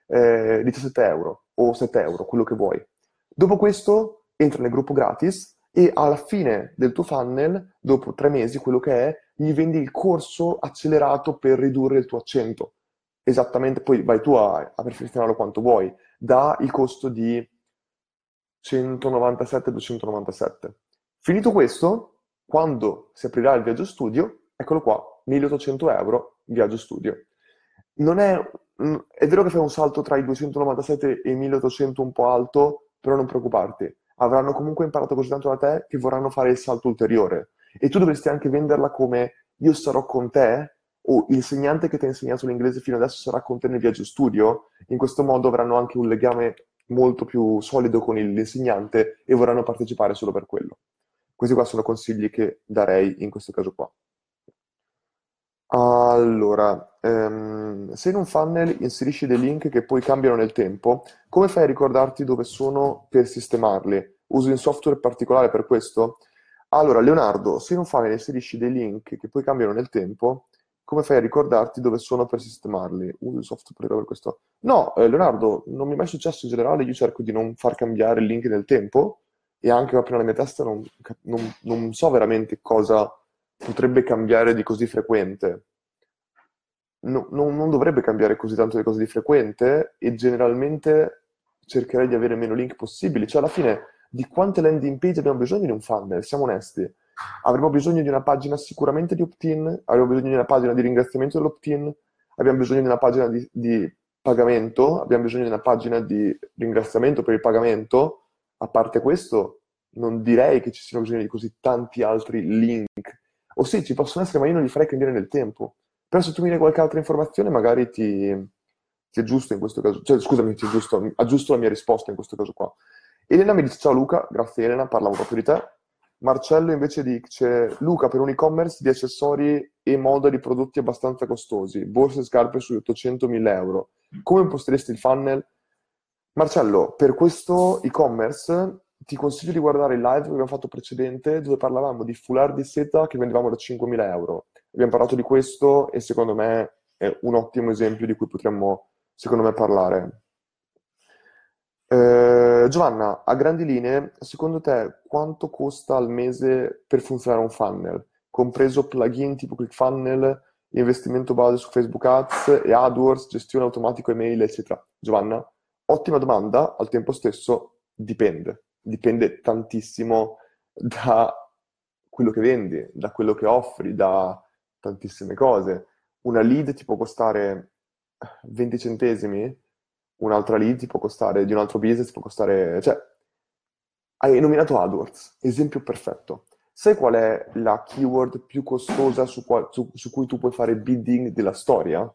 17 euro o 7 euro, quello che vuoi. Dopo questo entra nel gruppo gratis e alla fine del tuo funnel, dopo 3 mesi, quello che è, gli vendi il corso accelerato per ridurre il tuo accento. Esattamente, poi vai tu a perfezionarlo quanto vuoi, da il costo di 197-297. Finito questo, quando si aprirà il viaggio studio, eccolo qua, 1.800 euro, viaggio studio. Non è, è vero che fai un salto tra i 297 e i 1.800 un po' alto, però non preoccuparti. Avranno comunque imparato così tanto da te che vorranno fare il salto ulteriore. E tu dovresti anche venderla come: io sarò con te, o l'insegnante che ti ha insegnato l'inglese fino adesso sarà con te nel viaggio studio. In questo modo avranno anche un legame molto più solido con l'insegnante e vorranno partecipare solo per quello. Questi qua sono consigli che darei in questo caso qua. Allora, se in un funnel inserisci dei link che poi cambiano nel tempo, come fai a ricordarti dove sono per sistemarli? Usi un software particolare per questo? Allora, Leonardo, se in un funnel inserisci dei link che poi cambiano nel tempo, come fai a ricordarti dove sono per sistemarli? Usi un software particolare per questo? No, Leonardo, non mi è mai successo in generale. Io cerco di non far cambiare il link nel tempo, e anche proprio nella mia testa non so veramente cosa potrebbe cambiare di così frequente. No, non dovrebbe cambiare così tanto le cose di frequente, e generalmente cercherei di avere meno link possibili. Cioè, alla fine, di quante landing page abbiamo bisogno in un funnel? Siamo onesti. Avremo bisogno di una pagina sicuramente di opt-in, avremo bisogno di una pagina di ringraziamento dell'opt-in, abbiamo bisogno di una pagina di pagamento, abbiamo bisogno di una pagina di ringraziamento per il pagamento. A parte questo, non direi che ci siano bisogno di così tanti altri link. O sì, ci possono essere, ma io non li farei cambiare nel tempo. Però se tu mi dai qualche altra informazione, magari ti aggiusto in questo caso. Cioè, scusami, aggiusto la mia risposta in questo caso qua. Elena mi dice: ciao Luca, grazie Elena, parlavo proprio di te. Marcello invece dice: Luca, per un e-commerce di accessori e moda di prodotti abbastanza costosi, borse e scarpe sui 800.000 euro, come imposteresti il funnel? Marcello, per questo e-commerce ti consiglio di guardare il live che abbiamo fatto precedente, dove parlavamo di foulard di seta che vendevamo da 5.000 euro. Abbiamo parlato di questo e secondo me è un ottimo esempio di cui potremmo, secondo me, parlare. Giovanna, a grandi linee, secondo te quanto costa al mese per funzionare un funnel? Compreso plugin tipo ClickFunnel, investimento base su Facebook Ads e AdWords, gestione automatica email, eccetera. Giovanna, ottima domanda, al tempo stesso dipende. Dipende tantissimo da quello che vendi, da quello che offri, da tantissime cose. Una lead ti può costare 20 centesimi, un'altra lead ti può costare, di un altro business ti può costare... Cioè, hai nominato AdWords, esempio perfetto. Sai qual è la keyword più costosa su cui tu puoi fare bidding della storia?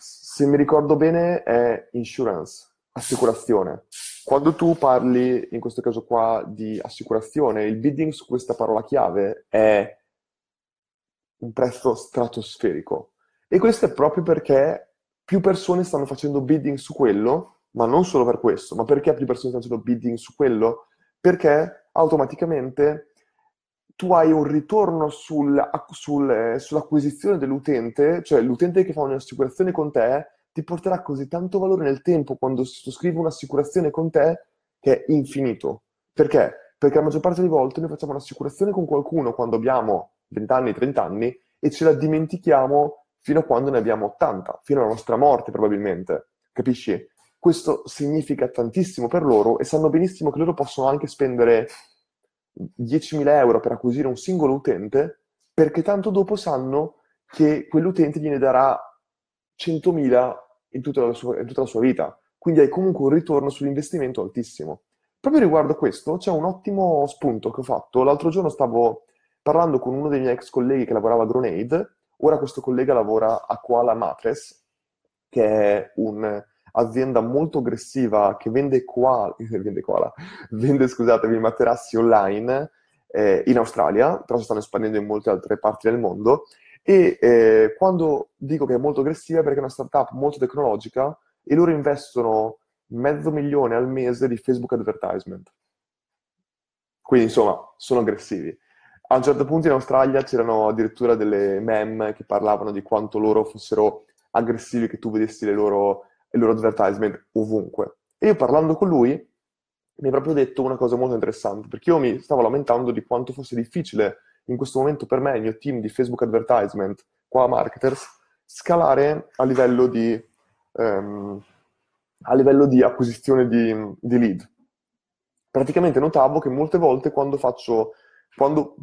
Se mi ricordo bene è insurance, assicurazione. Quando tu parli, in questo caso qua, di assicurazione, il bidding su questa parola chiave è un prezzo stratosferico. E questo è proprio perché più persone stanno facendo bidding su quello, ma non solo per questo, ma perché più persone stanno facendo bidding su quello? Perché automaticamente tu hai un ritorno sull'acquisizione dell'utente, cioè l'utente che fa un'assicurazione con te ti porterà così tanto valore nel tempo quando sottoscrivi un'assicurazione con te che è infinito. Perché? Perché la maggior parte delle volte noi facciamo un'assicurazione con qualcuno quando abbiamo 20 anni, 30 anni e ce la dimentichiamo fino a quando ne abbiamo 80, fino alla nostra morte probabilmente, capisci? Questo significa tantissimo per loro e sanno benissimo che loro possono anche spendere 10.000 euro per acquisire un singolo utente perché tanto dopo sanno che quell'utente gliene darà 100.000 in tutta la sua vita, quindi hai comunque un ritorno sull'investimento altissimo. Proprio riguardo a questo c'è un ottimo spunto che ho fatto. L'altro giorno stavo parlando con uno dei miei ex colleghi che lavorava a Grenade, ora questo collega lavora a Koala Mattress, che è un'azienda molto aggressiva che vende materassi online in Australia, però si stanno espandendo in molte altre parti del mondo. E quando dico che è molto aggressiva perché è una startup molto tecnologica e loro investono $500,000 al mese di Facebook Advertisement, quindi insomma sono aggressivi. A un certo punto in Australia c'erano addirittura delle meme che parlavano di quanto loro fossero aggressivi, che tu vedessi il loro advertisement ovunque. E io parlando con lui mi ha proprio detto una cosa molto interessante, perché io mi stavo lamentando di quanto fosse difficile in questo momento per me, il mio team di Facebook Advertisement, qua a Marketers, scalare a livello di acquisizione di lead. Praticamente notavo che molte volte quando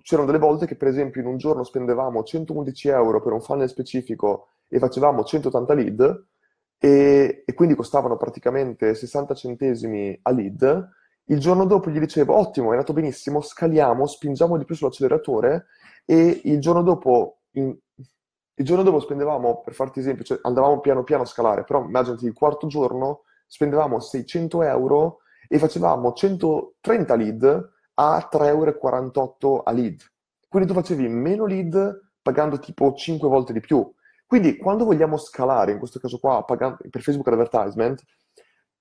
c'erano delle volte che per esempio in un giorno spendevamo 111 euro per un funnel specifico e facevamo 180 lead e quindi costavano praticamente 60 centesimi a lead. Il giorno dopo gli dicevo, ottimo, è andato benissimo, scaliamo, spingiamo di più sull'acceleratore e il giorno dopo spendevamo, per farti esempio, cioè andavamo piano piano a scalare, però immaginati il quarto giorno spendevamo 600 euro e facevamo 130 lead a 3,48 € a lead. Quindi tu facevi meno lead pagando tipo 5 volte di più. Quindi quando vogliamo scalare, in questo caso qua, pagando per Facebook Advertisement,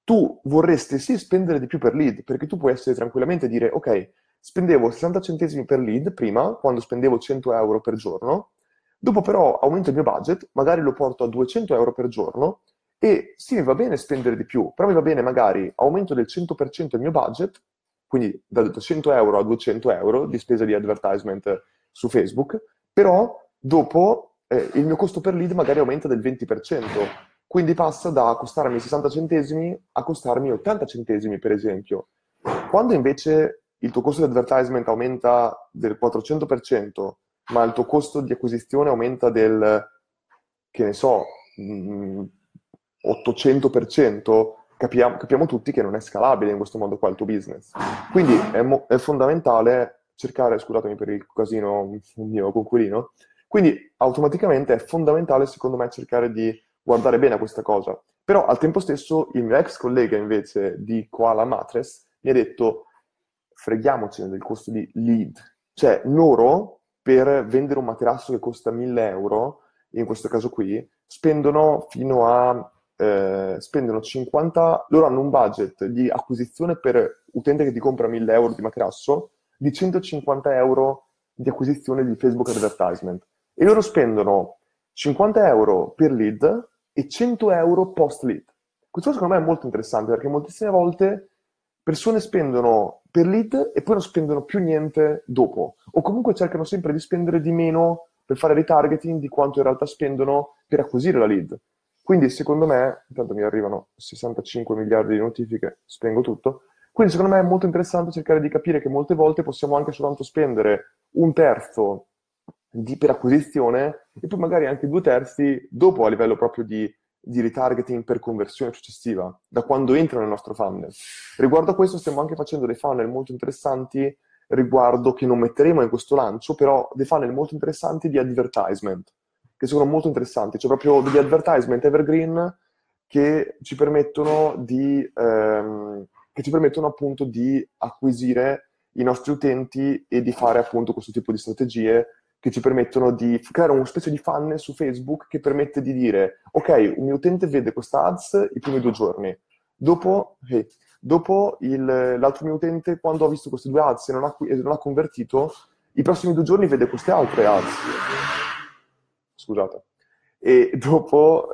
tu vorresti sì spendere di più per lead, perché tu puoi essere tranquillamente dire, ok, spendevo 60 centesimi per lead prima, quando spendevo 100 euro per giorno, dopo però aumento il mio budget, magari lo porto a 200 euro per giorno, e sì, mi va bene spendere di più, però mi va bene magari aumento del 100% il mio budget, quindi da 100 euro a 200 euro di spesa di advertisement su Facebook, però dopo il mio costo per lead magari aumenta del 20%, quindi passa da costarmi 60 centesimi a costarmi 80 centesimi, per esempio. Quando invece il tuo costo di advertisement aumenta del 400%, ma il tuo costo di acquisizione aumenta del, che ne so, 800%, capiamo tutti che non è scalabile in questo modo qua il tuo business. Quindi è fondamentale cercare, scusatemi per il casino mio coinquilino, quindi automaticamente è fondamentale secondo me cercare di guardare bene a questa cosa. Però al tempo stesso il mio ex collega invece di Koala Mattress mi ha detto freghiamocene del costo di lead. Cioè loro per vendere un materasso che costa 1.000 euro, in questo caso qui, spendono 50... Loro hanno un budget di acquisizione per utente che ti compra 1.000 euro di materasso di 150 euro di acquisizione di Facebook Advertisement. E loro spendono 50 euro per lead e 100 euro post lead. Questo secondo me è molto interessante perché moltissime volte persone spendono per lead e poi non spendono più niente dopo, o comunque cercano sempre di spendere di meno per fare retargeting di quanto in realtà spendono per acquisire la lead. Quindi secondo me, intanto mi arrivano 65 miliardi di notifiche, spengo tutto, Quindi secondo me è molto interessante cercare di capire che molte volte possiamo anche soltanto spendere 1/3 per acquisizione e poi magari anche 2/3 dopo a livello proprio di retargeting per conversione successiva, da quando entrano nel nostro funnel. Riguardo a questo stiamo anche facendo dei funnel molto interessanti riguardo che non metteremo in questo lancio, però dei funnel molto interessanti di advertisement, che sono molto interessanti, cioè proprio degli advertisement evergreen che ci permettono di... che ci permettono appunto di acquisire i nostri utenti e di fare appunto questo tipo di strategie che ci permettono di creare una specie di funnel su Facebook che permette di dire ok, un mio utente vede questa ads i primi 2 giorni, dopo l'altro mio utente quando ha visto queste 2 ads e non ha convertito, i prossimi 2 giorni vede queste altre ads. Scusate. E dopo,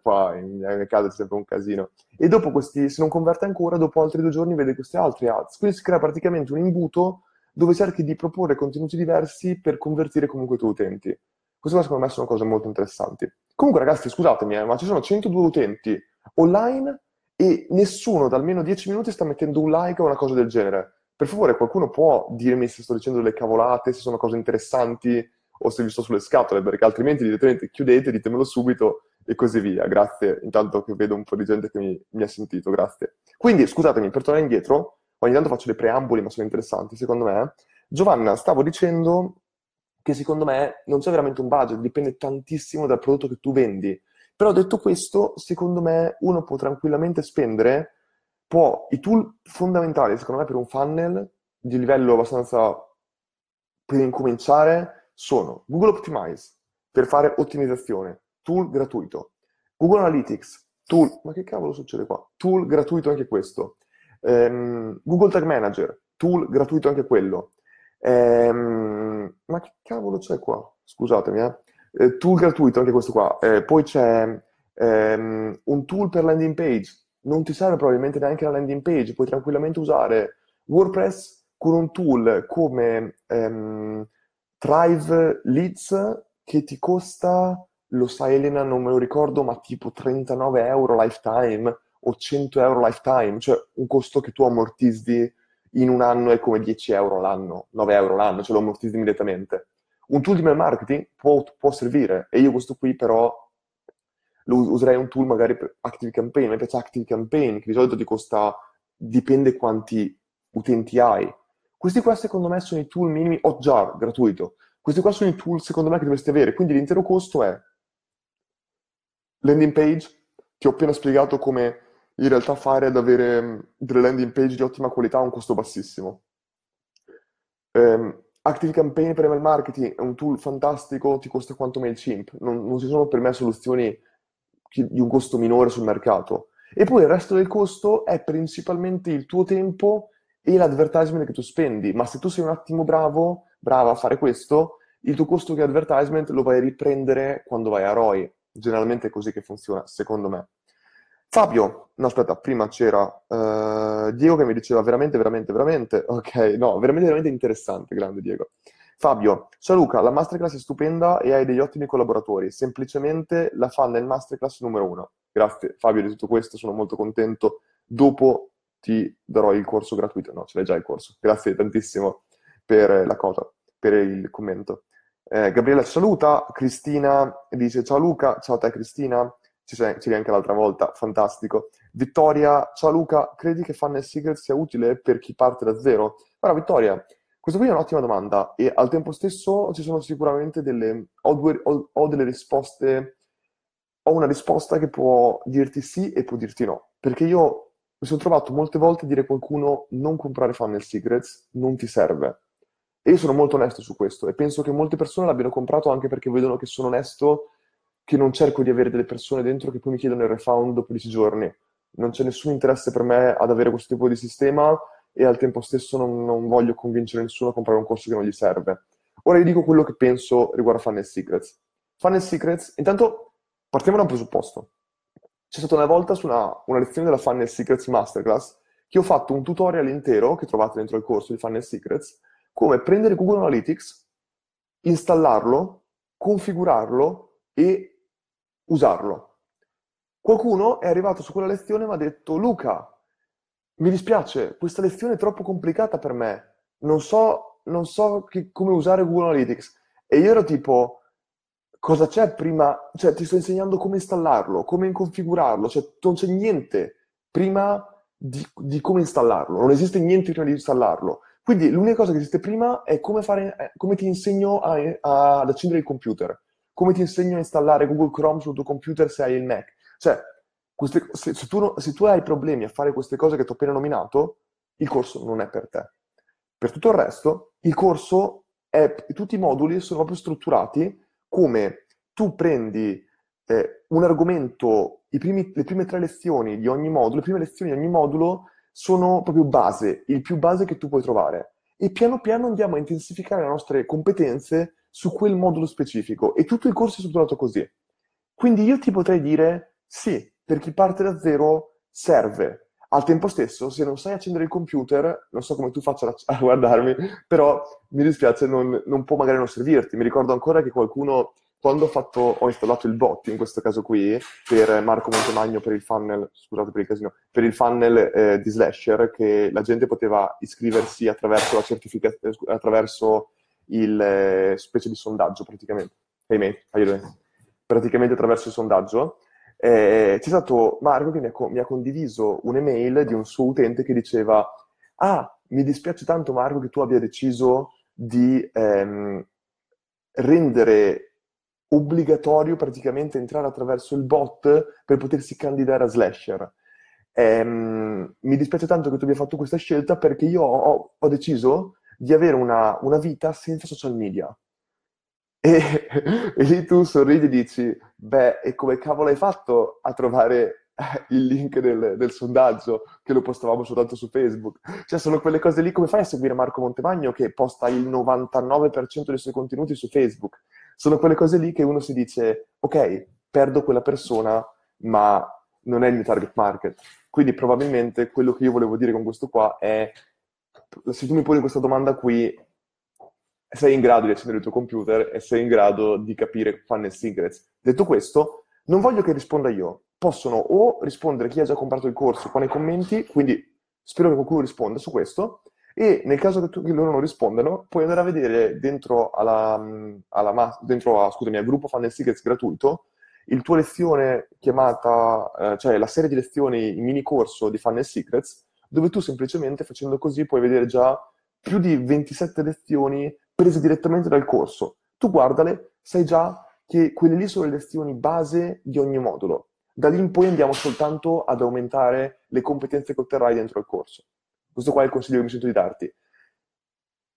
qua in casa c'è sempre un casino, e dopo questi, se non converte ancora, dopo altri 2 giorni vede queste altre ads. Quindi si crea praticamente un imbuto dove cerchi di proporre contenuti diversi per convertire comunque i tuoi utenti. Queste secondo me sono cose molto interessanti. Comunque ragazzi, scusatemi, ma ci sono 102 utenti online e nessuno da almeno 10 minuti sta mettendo un like o una cosa del genere. Per favore, qualcuno può dirmi se sto dicendo delle cavolate, se sono cose interessanti, o se vi sto sulle scatole, perché altrimenti direttamente chiudete, ditemelo subito e così via. Grazie, intanto che vedo un po' di gente che mi ha sentito, grazie. Quindi, scusatemi, per tornare indietro, ogni tanto faccio dei preamboli, ma sono interessanti, secondo me. Giovanna, stavo dicendo che secondo me non c'è veramente un budget, dipende tantissimo dal prodotto che tu vendi. Però detto questo, secondo me uno può tranquillamente spendere, i tool fondamentali, secondo me, per un funnel di livello abbastanza per incominciare, sono Google Optimize, per fare ottimizzazione, tool gratuito. Google Analytics, tool... Ma che cavolo succede qua? Tool gratuito anche questo. Google Tag Manager, tool gratuito anche quello. Ma che cavolo c'è qua? Scusatemi, tool gratuito anche questo qua. Poi c'è un tool per landing page. Non ti serve probabilmente neanche la landing page, puoi tranquillamente usare WordPress con un tool come... Thrive Leads, che ti costa, lo sai Elena, non me lo ricordo, ma tipo 39 euro lifetime o 100 euro lifetime, cioè un costo che tu ammortizzi in un anno è come 10 euro l'anno, 9 euro l'anno, ce lo ammortizzi immediatamente. Un tool di mail marketing può servire, e io questo qui però lo userei un tool magari per Active Campaign, mi piace Active Campaign, che di solito ti costa, dipende quanti utenti hai. Questi qua secondo me sono i tool minimi, Hotjar, gratuito. Questi qua sono i tool secondo me che dovresti avere, quindi l'intero costo è landing page, ti ho appena spiegato come in realtà fare ad avere delle landing page di ottima qualità a un costo bassissimo. Active Campaign per email marketing è un tool fantastico, ti costa quanto MailChimp, non ci sono per me soluzioni di un costo minore sul mercato. E poi il resto del costo è principalmente il tuo tempo e l'advertisement che tu spendi, ma se tu sei un attimo brava a fare questo, il tuo costo di advertisement lo vai a riprendere quando vai a ROI. Generalmente è così che funziona, secondo me. Fabio, no aspetta, prima c'era Diego che mi diceva veramente, ok, no, veramente interessante, grande Diego. Fabio, ciao Luca, la masterclass è stupenda e hai degli ottimi collaboratori, semplicemente la funnel masterclass numero 1. Grazie Fabio di tutto questo, sono molto contento, dopo ti darò il corso gratuito, no, ce l'hai già il corso, grazie tantissimo per la cosa, per il commento. Gabriella ci saluta, Cristina dice ciao Luca, ciao a te Cristina, c'eri anche l'altra volta, fantastico. Vittoria, ciao Luca, credi che Funnel Secrets sia utile per chi parte da zero? Guarda Vittoria, questa qui è un'ottima domanda e al tempo stesso ci sono sicuramente ho una risposta che può dirti sì e può dirti no, perché io mi sono trovato molte volte a dire a qualcuno non comprare Funnel Secrets, non ti serve. E io sono molto onesto su questo e penso che molte persone l'abbiano comprato anche perché vedono che sono onesto, che non cerco di avere delle persone dentro che poi mi chiedono il refund dopo 10 giorni. Non c'è nessun interesse per me ad avere questo tipo di sistema e al tempo stesso non voglio convincere nessuno a comprare un corso che non gli serve. Ora io dico quello che penso riguardo a Funnel Secrets. Funnel Secrets, intanto partiamo da un presupposto. C'è stata una volta su una lezione della Funnel Secrets Masterclass che ho fatto un tutorial intero, che trovate dentro il corso di Funnel Secrets, come prendere Google Analytics, installarlo, configurarlo e usarlo. Qualcuno è arrivato su quella lezione e mi ha detto Luca, Mi dispiace, questa lezione è troppo complicata per me. Non so come usare Google Analytics. E io ero tipo, cosa c'è prima? Cioè, ti sto insegnando come installarlo, come configurarlo. Cioè, non c'è niente prima di come installarlo. Non esiste niente prima di installarlo. Quindi l'unica cosa che esiste prima è come ti insegno ad accendere il computer, come ti insegno a installare Google Chrome sul tuo computer se hai il Mac. Cioè, se tu hai problemi a fare queste cose che ti ho appena nominato, il corso non è per te. Per tutto il resto, il corso è, tutti i moduli sono proprio strutturati come tu prendi un argomento, le prime tre lezioni di ogni modulo, le prime lezioni di ogni modulo sono proprio base, il più base che tu puoi trovare. E piano piano andiamo a intensificare le nostre competenze su quel modulo specifico. E tutto il corso è strutturato così. Quindi io ti potrei dire, sì, per chi parte da zero serve. Al tempo stesso, se non sai accendere il computer, non so come tu faccia a guardarmi, però mi dispiace, non può magari non servirti. Mi ricordo ancora che qualcuno, quando ho installato il bot, in questo caso qui, per Marco Montemagno, per il funnel, scusate per il casino, per il funnel di Slasher, che la gente poteva iscriversi attraverso la certificazione, attraverso il specie di sondaggio, praticamente. Hey mate, how you doing? Praticamente attraverso il sondaggio. C'è stato Marco che mi ha condiviso un'email di un suo utente che diceva: ah, mi dispiace tanto Marco che tu abbia deciso di rendere obbligatorio praticamente entrare attraverso il bot per potersi candidare a Slasher. Mi dispiace tanto che tu abbia fatto questa scelta perché io ho deciso di avere una vita senza social media. E lì tu sorridi e dici, beh, e come cavolo hai fatto a trovare il link del sondaggio che lo postavamo soltanto su Facebook? Cioè, sono quelle cose lì. Come fai a seguire Marco Montemagno che posta il 99% dei suoi contenuti su Facebook? Sono quelle cose lì che uno si dice, ok, perdo quella persona, ma non è il mio target market. Quindi probabilmente quello che io volevo dire con questo qua è, se tu mi poni questa domanda qui, sei in grado di accendere il tuo computer e sei in grado di capire Funnel Secrets. Detto questo, non voglio che risponda io. Possono o rispondere chi ha già comprato il corso qua nei commenti, quindi spero che qualcuno risponda su questo, e nel caso che loro non rispondano, puoi andare a vedere dentro al gruppo Funnel Secrets gratuito il tuo lezione chiamata, cioè la serie di lezioni, il mini corso di Funnel Secrets, dove tu semplicemente facendo così puoi vedere già più di 27 lezioni prese direttamente dal corso. Tu guardale, sai già che quelle lì sono le lezioni base di ogni modulo. Da lì in poi andiamo soltanto ad aumentare le competenze che otterrai dentro il corso. Questo qua è il consiglio che mi sento di darti.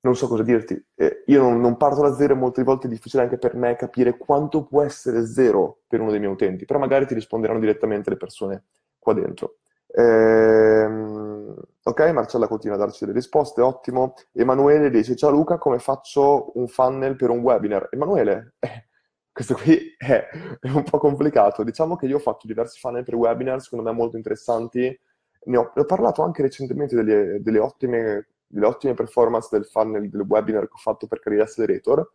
Non so cosa dirti. Io non parto da zero e molte volte è difficile anche per me capire quanto può essere zero per uno dei miei utenti, però magari ti risponderanno direttamente le persone qua dentro. Ok, Marcella continua a darci le risposte, ottimo. Emanuele dice, ciao Luca, come faccio un funnel per un webinar? Emanuele, questo qui è un po' complicato. Diciamo che io ho fatto diversi funnel per webinar, secondo me molto interessanti. Ne ho parlato anche recentemente delle ottime performance del funnel del webinar che ho fatto per Carriera Accelerator.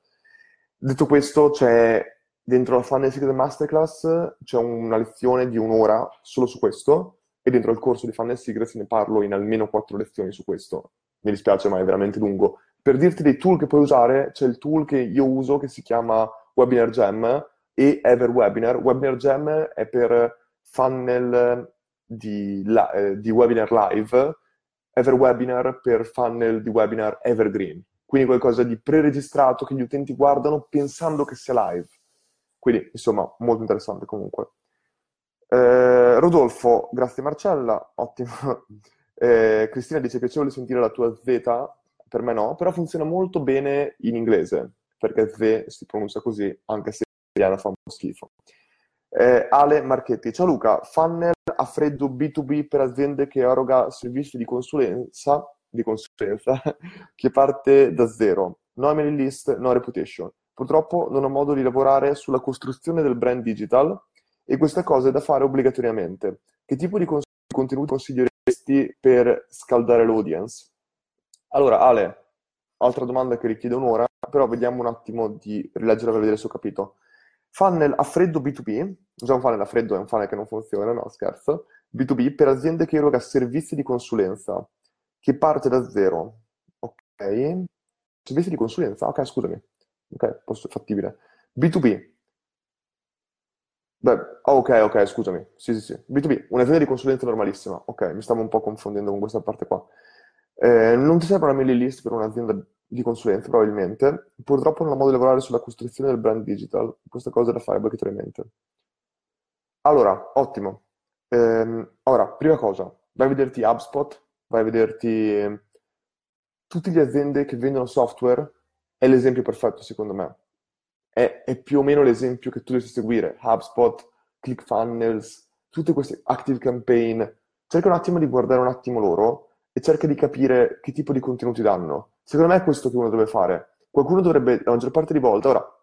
Detto questo, c'è dentro la Funnel Secret Masterclass c'è una lezione di un'ora solo su questo, e dentro il corso di Funnel Secrets ne parlo in almeno 4 lezioni su questo. Mi dispiace, ma è veramente lungo. Per dirti dei tool che puoi usare, c'è il tool che io uso che si chiama Webinar Jam e EverWebinar. Webinar Jam è per funnel di webinar live, EverWebinar per funnel di webinar evergreen, quindi qualcosa di preregistrato che gli utenti guardano pensando che sia live, quindi insomma molto interessante comunque. Rodolfo, grazie Marcella, ottimo. Cristina dice, piacevole sentire la tua Z, per me no, però funziona molto bene in inglese perché Z si pronuncia così, anche se l'italiana fa un po' schifo. Ale Marchetti, ciao Luca, funnel a freddo B2B per aziende che eroga servizi di consulenza che parte da zero, no mailing list, no reputation. Purtroppo non ho modo di lavorare sulla costruzione del brand digital e questa cosa è da fare obbligatoriamente. Che tipo di contenuti consiglieresti per scaldare l'audience? Allora Ale, altra domanda che richiede un'ora, però vediamo un attimo di rileggere per vedere se ho capito. Funnel a freddo B2B, già un funnel a freddo è un funnel che non funziona, no scherzo, B2B per aziende che eroga servizi di consulenza, che parte da zero. Ok. Servizi di consulenza? Ok, scusami. Ok, posso, fattibile. B2B. Beh, ok, scusami. Sì. B2B, un'azienda di consulenza normalissima. Ok, mi stavo un po' confondendo con questa parte qua. Non ti serve una mailing list per un'azienda di consulenza, probabilmente. Purtroppo non ho modo di lavorare sulla costruzione del brand digital. Questa cosa è da fare obligatoriamente. Allora, ottimo. Ora, prima cosa, vai a vederti HubSpot, vai a vederti tutte le aziende che vendono software. È l'esempio perfetto, secondo me. È più o meno l'esempio che tu dovresti seguire. HubSpot, ClickFunnels, tutte queste Active Campaign. Cerca un attimo di guardare un attimo loro e cerca di capire che tipo di contenuti danno. Secondo me è questo che uno dovrebbe fare. Qualcuno dovrebbe, la maggior parte di volte, ora,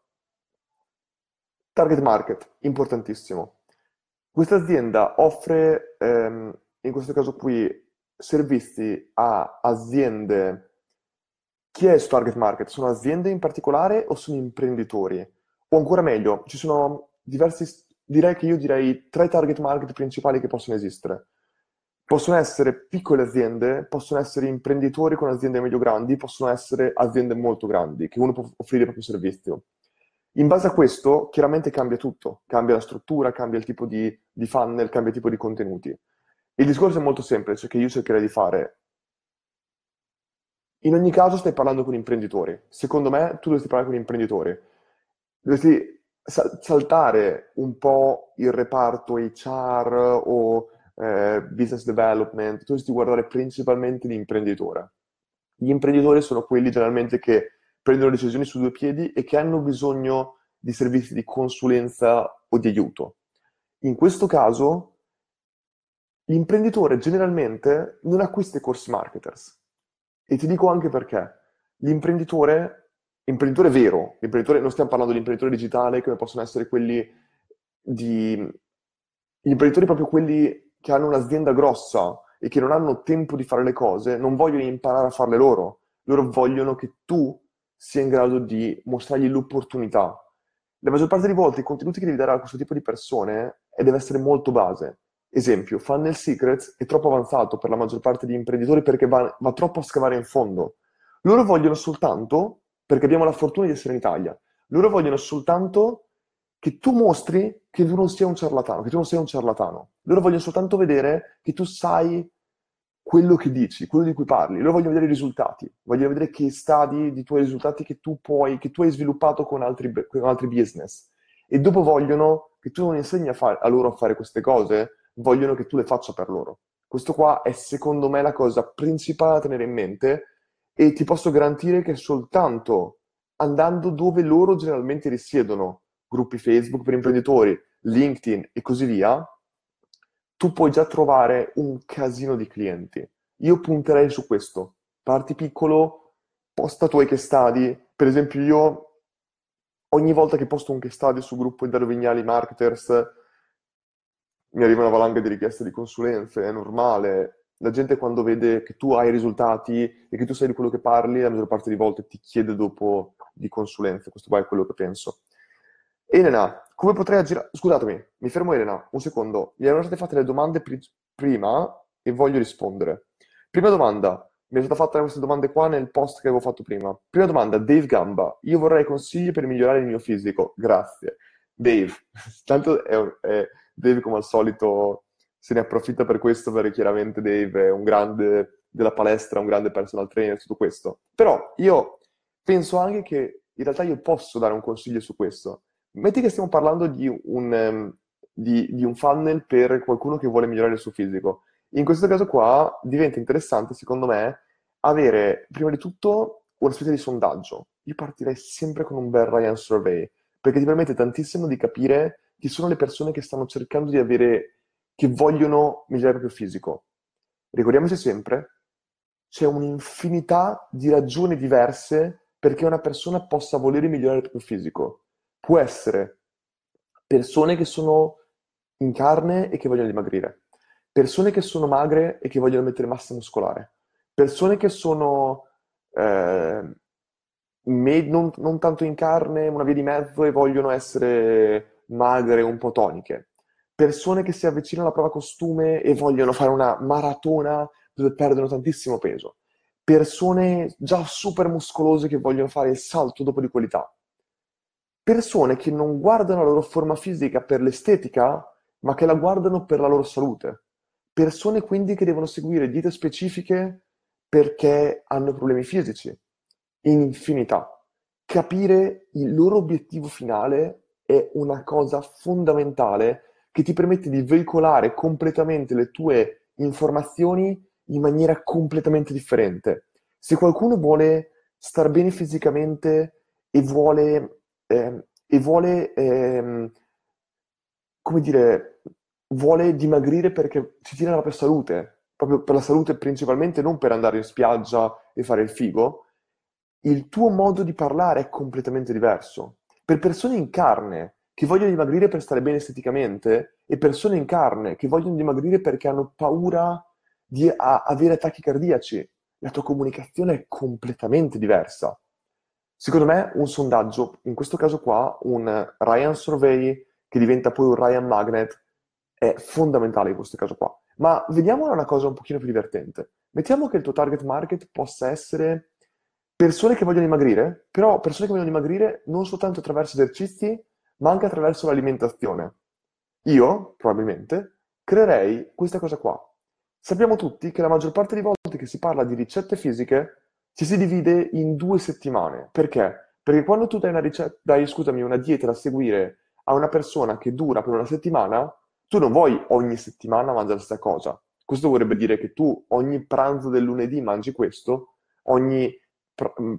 target market, importantissimo. Questa azienda offre, in questo caso qui, servizi a aziende. Chi è il target market? Sono aziende in particolare o sono imprenditori? O ancora meglio, ci sono diversi, direi tre target market principali che possono esistere. Possono essere piccole aziende, possono essere imprenditori con aziende medio grandi, possono essere aziende molto grandi, che uno può offrire il proprio servizio. In base a questo, chiaramente cambia tutto. Cambia la struttura, cambia il tipo di funnel, cambia il tipo di contenuti. Il discorso è molto semplice, che io cercherei di fare. In ogni caso stai parlando con imprenditori. Secondo me, tu dovresti parlare con imprenditori. Dovresti saltare un po' il reparto HR o business development. Tu dovresti guardare principalmente l'imprenditore. Gli imprenditori sono quelli generalmente che prendono decisioni su due piedi e che hanno bisogno di servizi di consulenza o di aiuto. In questo caso, l'imprenditore generalmente non acquista i corsi marketers. E ti dico anche perché. L'imprenditore vero, non stiamo parlando dell'imprenditore digitale, come possono essere quelli gli imprenditori proprio quelli che hanno un'azienda grossa e che non hanno tempo di fare le cose, non vogliono imparare a farle loro. Loro vogliono che tu sia in grado di mostrargli l'opportunità. La maggior parte delle volte i contenuti che devi dare a questo tipo di persone deve essere molto base. Esempio, Funnel Secrets è troppo avanzato per la maggior parte di imprenditori perché va troppo a scavare in fondo. Loro vogliono soltanto, perché abbiamo la fortuna di essere in Italia, loro vogliono soltanto che tu mostri che tu non sia un ciarlatano, che tu non sei un ciarlatano. Loro vogliono soltanto vedere che tu sai quello che dici, quello di cui parli. Loro vogliono vedere i risultati, vogliono vedere che stadi di tuoi risultati che tu hai sviluppato con altri business. E dopo vogliono che tu non insegni a loro a fare queste cose, vogliono che tu le faccia per loro. Questo qua è secondo me la cosa principale da tenere in mente e ti posso garantire che soltanto andando dove loro generalmente risiedono, gruppi Facebook per imprenditori, LinkedIn e così via, tu puoi già trovare un casino di clienti. Io punterei su questo. Parti piccolo, posta tuoi case study. Per esempio io, ogni volta che posto un case study sul gruppo di Dario Vignali Marketers, mi arriva una valanga di richieste di consulenze, è normale. La gente quando vede che tu hai risultati e che tu sai di quello che parli, la maggior parte di volte ti chiede dopo di consulenze. Questo qua è quello che penso. Elena, come potrei aggirare? Scusatemi, mi fermo Elena, un secondo. Mi erano state fatte le domande prima e voglio rispondere. Prima domanda, mi è stata fatta queste domande qua nel post che avevo fatto prima. Prima domanda, Dave Gamba, io vorrei consigli per migliorare il mio fisico. Grazie. Dave, tanto Dave come al solito se ne approfitta per questo, perché chiaramente Dave è un grande della palestra, un grande personal trainer, tutto questo. Però io penso anche che in realtà io posso dare un consiglio su questo. Metti che stiamo parlando di un funnel per qualcuno che vuole migliorare il suo fisico. In questo caso qua diventa interessante, secondo me, avere prima di tutto una specie di sondaggio. Io partirei sempre con un bel Ryan Survey, perché ti permette tantissimo di capire chi sono le persone che stanno cercando di avere, che vogliono migliorare il proprio fisico. Ricordiamoci sempre, c'è un'infinità di ragioni diverse perché una persona possa volere migliorare il proprio fisico. Può essere persone che sono in carne e che vogliono dimagrire, persone che sono magre e che vogliono mettere massa muscolare, persone che sono non tanto in carne, una via di mezzo e vogliono essere magre un po' toniche, persone che si avvicinano alla prova costume e vogliono fare una maratona dove perdono tantissimo peso, persone già super muscolose che vogliono fare il salto dopo di qualità, persone che non guardano la loro forma fisica per l'estetica, ma che la guardano per la loro salute, persone quindi che devono seguire diete specifiche perché hanno problemi fisici, in infinità. Capire il loro obiettivo finale è una cosa fondamentale che ti permette di veicolare completamente le tue informazioni in maniera completamente differente. Se qualcuno vuole star bene fisicamente e vuole dimagrire perché si tira la propria salute, proprio per la salute principalmente, non per andare in spiaggia e fare il figo, il tuo modo di parlare è completamente diverso. Per persone in carne che vogliono dimagrire per stare bene esteticamente e persone in carne che vogliono dimagrire perché hanno paura di avere attacchi cardiaci, la tua comunicazione è completamente diversa. Secondo me un sondaggio, in questo caso qua un Ryan Survey che diventa poi un Ryan Magnet, è fondamentale in questo caso qua. Ma vediamola una cosa un pochino più divertente. Mettiamo che il tuo target market possa essere persone che vogliono dimagrire, però persone che vogliono dimagrire non soltanto attraverso esercizi, ma anche attraverso l'alimentazione. Io, probabilmente, creerei questa cosa qua. Sappiamo tutti che la maggior parte delle volte che si parla di ricette fisiche ci si divide in 2 settimane. Perché? Perché quando tu dai una dieta da seguire a una persona che dura per 1 settimana, tu non vuoi ogni settimana mangiare la stessa cosa. Questo vorrebbe dire che tu ogni pranzo del lunedì mangi questo, ogni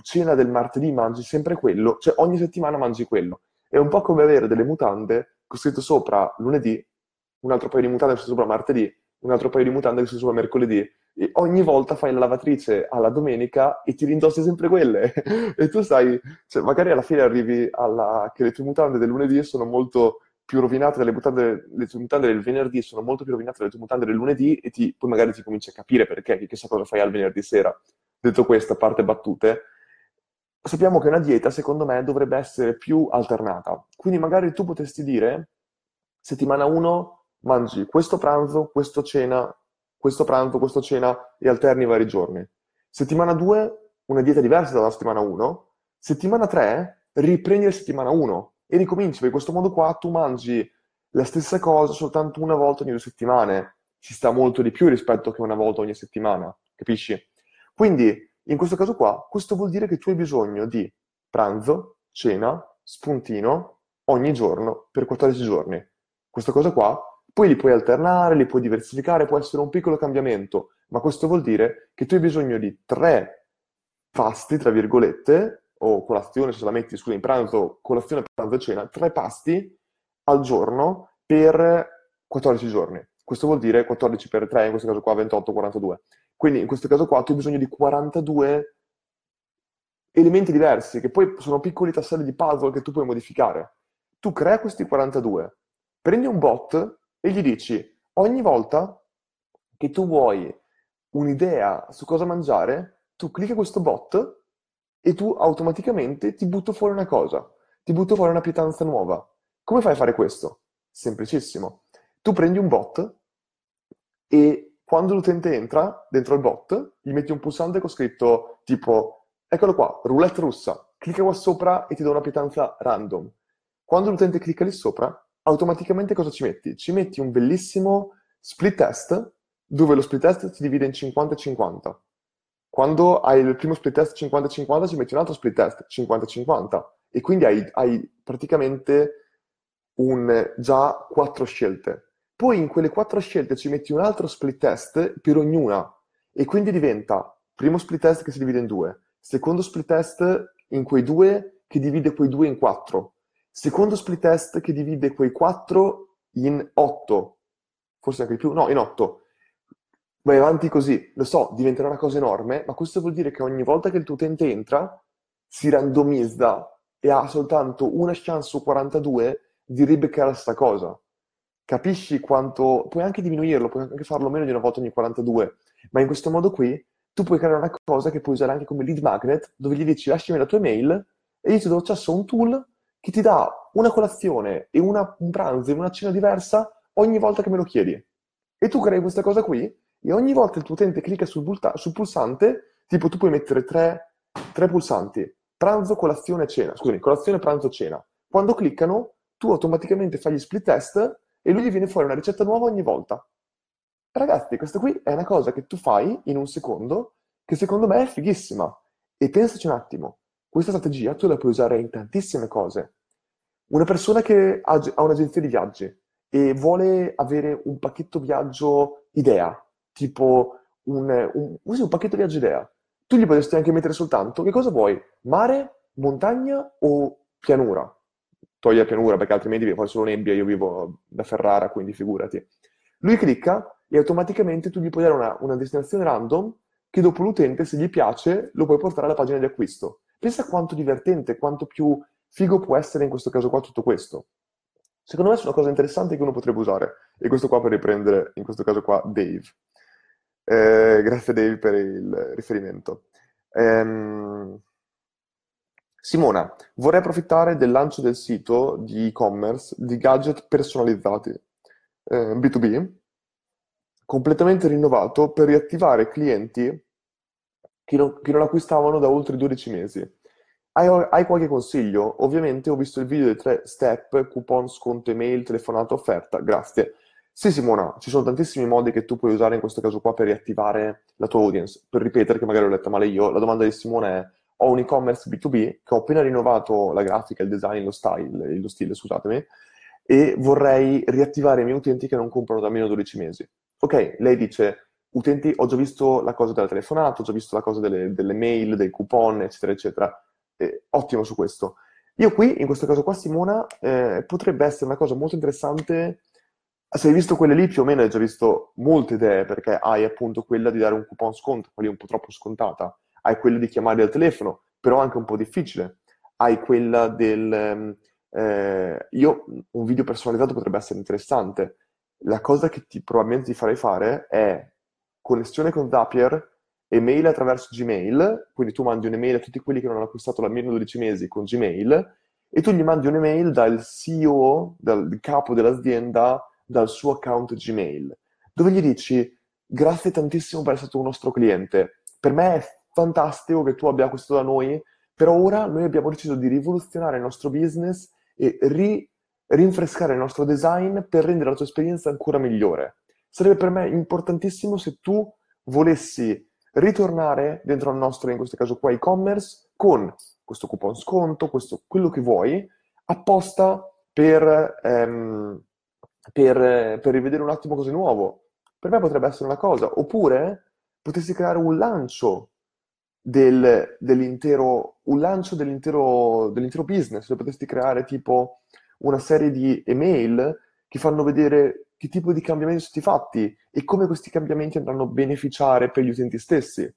cena del martedì mangi sempre quello, cioè ogni settimana mangi quello. È un po' come avere delle mutande con scritto sopra lunedì, un altro paio di mutande scritto sopra martedì, un altro paio di mutande che si usa mercoledì, e ogni volta fai la lavatrice alla domenica e ti rindossi sempre quelle. E tu sai, cioè, magari alla fine arrivi che le tue mutande del lunedì sono molto più rovinate dalle le tue mutande del venerdì, sono molto più rovinate dalle tue mutande del lunedì, e poi magari ti cominci a capire perché, che chissà cosa fai al venerdì sera. Detto questo, a parte battute, sappiamo che una dieta, secondo me, dovrebbe essere più alternata. Quindi magari tu potresti dire, settimana 1... mangi questo pranzo, questo cena e alterni i vari giorni. Settimana 2, una dieta diversa dalla settimana 1. Settimana 3, riprendi la settimana 1 e ricominci, perché in questo modo qua tu mangi la stessa cosa soltanto una volta ogni 2 settimane. Ci sta molto di più rispetto che una volta ogni settimana, capisci? Quindi, in questo caso qua, questo vuol dire che tu hai bisogno di pranzo, cena, spuntino, ogni giorno per 14 giorni. Questa cosa qua poi li puoi alternare, li puoi diversificare, può essere un piccolo cambiamento, ma questo vuol dire che tu hai bisogno di 3 pasti, tra virgolette, o colazione se la metti, scusa, in pranzo, colazione, pranzo e cena, 3 pasti al giorno per 14 giorni. Questo vuol dire 14 per 3, in questo caso qua 28, 42. Quindi in questo caso qua tu hai bisogno di 42 elementi diversi, che poi sono piccoli tasselli di puzzle che tu puoi modificare. Tu crea questi 42, prendi un bot e gli dici, ogni volta che tu vuoi un'idea su cosa mangiare, tu clicca questo bot e tu automaticamente ti butto fuori una cosa, ti butto fuori una pietanza nuova. Come fai a fare questo? Semplicissimo. Tu prendi un bot e quando l'utente entra dentro il bot, gli metti un pulsante con scritto tipo, eccolo qua, roulette russa, clicca qua sopra e ti do una pietanza random. Quando l'utente clicca lì sopra, automaticamente cosa ci metti? Ci metti un bellissimo split test, dove lo split test si divide in 50-50. Quando hai il primo split test 50-50, ci metti un altro split test 50-50. E quindi hai praticamente già 4 scelte. Poi in quelle 4 scelte ci metti un altro split test per ognuna. E quindi diventa primo split test che si divide in 2, secondo split test in quei 2 che divide quei 2 in 4. Secondo split test che divide quei 4 in 8, forse anche di più, no, in 8. Vai avanti così, lo so, diventerà una cosa enorme, ma questo vuol dire che ogni volta che il tuo utente entra, si randomizza e ha soltanto una chance su 42 di ribeccare sta cosa. Capisci quanto? Puoi anche diminuirlo, puoi anche farlo meno di una volta ogni 42, ma in questo modo qui tu puoi creare una cosa che puoi usare anche come lead magnet, dove gli dici lasciami la tua email e io ti do accesso a un tool che ti dà una colazione e un pranzo e una cena diversa ogni volta che me lo chiedi. E tu crei questa cosa qui e ogni volta il tuo utente clicca sul pulsante, tipo tu puoi mettere tre pulsanti, pranzo, colazione, cena. Scusami, colazione, pranzo, cena. Quando cliccano, tu automaticamente fai gli split test e lui gli viene fuori una ricetta nuova ogni volta. Ragazzi, questa qui è una cosa che tu fai in un secondo, che secondo me è fighissima. E pensaci un attimo, questa strategia tu la puoi usare in tantissime cose. Una persona che ha un'agenzia di viaggi e vuole avere un pacchetto viaggio idea, tipo un pacchetto viaggio idea, tu gli potresti anche mettere soltanto che cosa vuoi, mare, montagna o pianura? Togli la pianura perché altrimenti viene solo nebbia, io vivo da Ferrara, quindi figurati. Lui clicca e automaticamente tu gli puoi dare una destinazione random che dopo l'utente, se gli piace, lo puoi portare alla pagina di acquisto. Pensa quanto divertente, quanto più figo può essere in questo caso qua tutto questo. Secondo me è una cosa interessante che uno potrebbe usare. E questo qua per riprendere, in questo caso qua, Dave. Grazie Dave per il riferimento. Simona, vorrei approfittare del lancio del sito di e-commerce di gadget personalizzati B2B, completamente rinnovato per riattivare clienti che non acquistavano da oltre 12 mesi. Hai qualche consiglio? Ovviamente ho visto il video dei 3 step, coupon, sconto, email, telefonata, offerta. Grazie. Sì Simona, ci sono tantissimi modi che tu puoi usare in questo caso qua per riattivare la tua audience. Per ripetere, che magari l'ho letta male io, la domanda di Simona è: ho un e-commerce B2B che ho appena rinnovato la grafica, il design, lo stile, scusatemi, e vorrei riattivare i miei utenti che non comprano da meno 12 mesi. Ok, lei dice: utenti, ho già visto la cosa della telefonata, ho già visto la cosa delle mail, dei coupon, eccetera, eccetera. Ottimo su questo. Io qui, in questo caso qua, Simona, potrebbe essere una cosa molto interessante. Se hai visto quelle lì, più o meno hai già visto molte idee, perché hai appunto quella di dare un coupon sconto, quella un po' troppo scontata, hai quella di chiamare al telefono, però anche un po' difficile, hai quella del... un video personalizzato potrebbe essere interessante. La cosa che probabilmente ti farei fare è connessione con Zapier, email attraverso Gmail, quindi tu mandi un'email a tutti quelli che non hanno acquistato da meno 12 mesi con Gmail, e tu gli mandi un'email dal CEO, dal capo dell'azienda, dal suo account Gmail, dove gli dici: grazie tantissimo per essere stato un nostro cliente, per me è fantastico che tu abbia acquistato da noi, però ora noi abbiamo deciso di rivoluzionare il nostro business e rinfrescare il nostro design per rendere la tua esperienza ancora migliore. Sarebbe per me importantissimo se tu volessi ritornare dentro al nostro, in questo caso qua, e-commerce con questo coupon sconto, quello che vuoi, apposta per rivedere un attimo cosa è nuovo. Per me potrebbe essere una cosa. Oppure potessi creare un lancio dell'intero business, cioè potresti creare tipo una serie di email che fanno vedere che tipo di cambiamenti sono stati fatti e come questi cambiamenti andranno a beneficiare per gli utenti stessi. Ci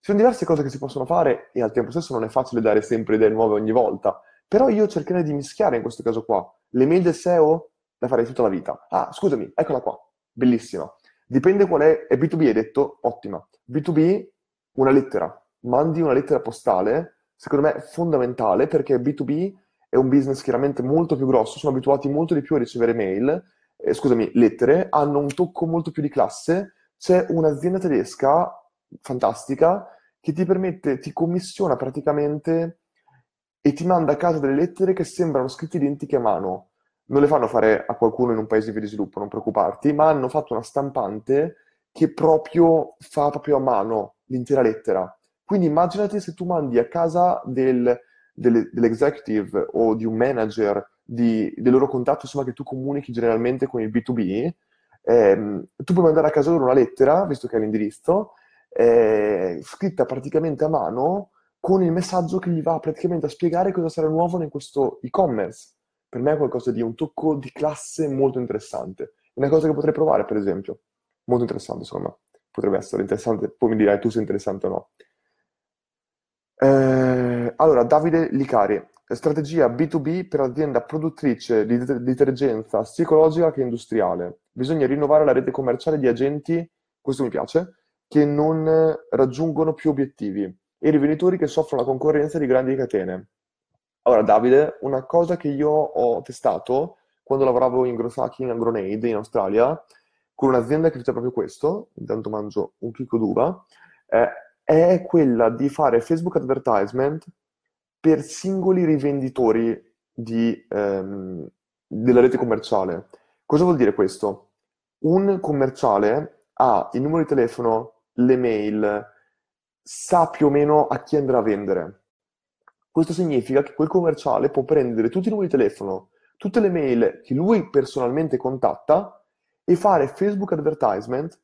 sono diverse cose che si possono fare e al tempo stesso non è facile dare sempre idee nuove ogni volta, però io cercherei di mischiare in questo caso qua. Le mail del SEO la farei tutta la vita. Ah, scusami, eccola qua, bellissima. Dipende qual è B2B, hai detto, ottima. B2B, una lettera. Mandi una lettera postale, secondo me è fondamentale, perché B2B è un business chiaramente molto più grosso, sono abituati molto di più a ricevere mail, lettere, hanno un tocco molto più di classe. C'è un'azienda tedesca fantastica che ti permette, ti commissiona praticamente e ti manda a casa delle lettere che sembrano scritte identiche a mano. Non le fanno fare a qualcuno in un paese di sviluppo, non preoccuparti, ma hanno fatto una stampante che proprio fa proprio a mano l'intera lettera. Quindi immaginati se tu mandi a casa dell'executive o di un manager del loro contatto, insomma, che tu comunichi generalmente con il B2B, tu puoi mandare a casa loro una lettera, visto che hai l'indirizzo, scritta praticamente a mano, con il messaggio che gli va praticamente a spiegare cosa sarà nuovo in questo e-commerce. Per me è qualcosa di un tocco di classe molto interessante. Una cosa che potrei provare, per esempio. Molto interessante, secondo me. Potrebbe essere interessante, poi mi dirai tu se è interessante o no. Allora, Davide Licari, strategia B2B per azienda produttrice di detergenza sia ecologica che industriale. Bisogna rinnovare la rete commerciale di agenti, questo mi piace, che non raggiungono più obiettivi, e rivenditori che soffrono la concorrenza di grandi catene. Allora Davide, una cosa che io ho testato quando lavoravo in growth hacking a Grenade in Australia, con un'azienda che faceva proprio questo, intanto mangio un chicco d'uva, è quella di fare Facebook Advertisement per singoli rivenditori della rete commerciale. Cosa vuol dire questo? Un commerciale ha il numero di telefono, le mail, sa più o meno a chi andrà a vendere. Questo significa che quel commerciale può prendere tutti i numeri di telefono, tutte le mail che lui personalmente contatta e fare Facebook Advertisement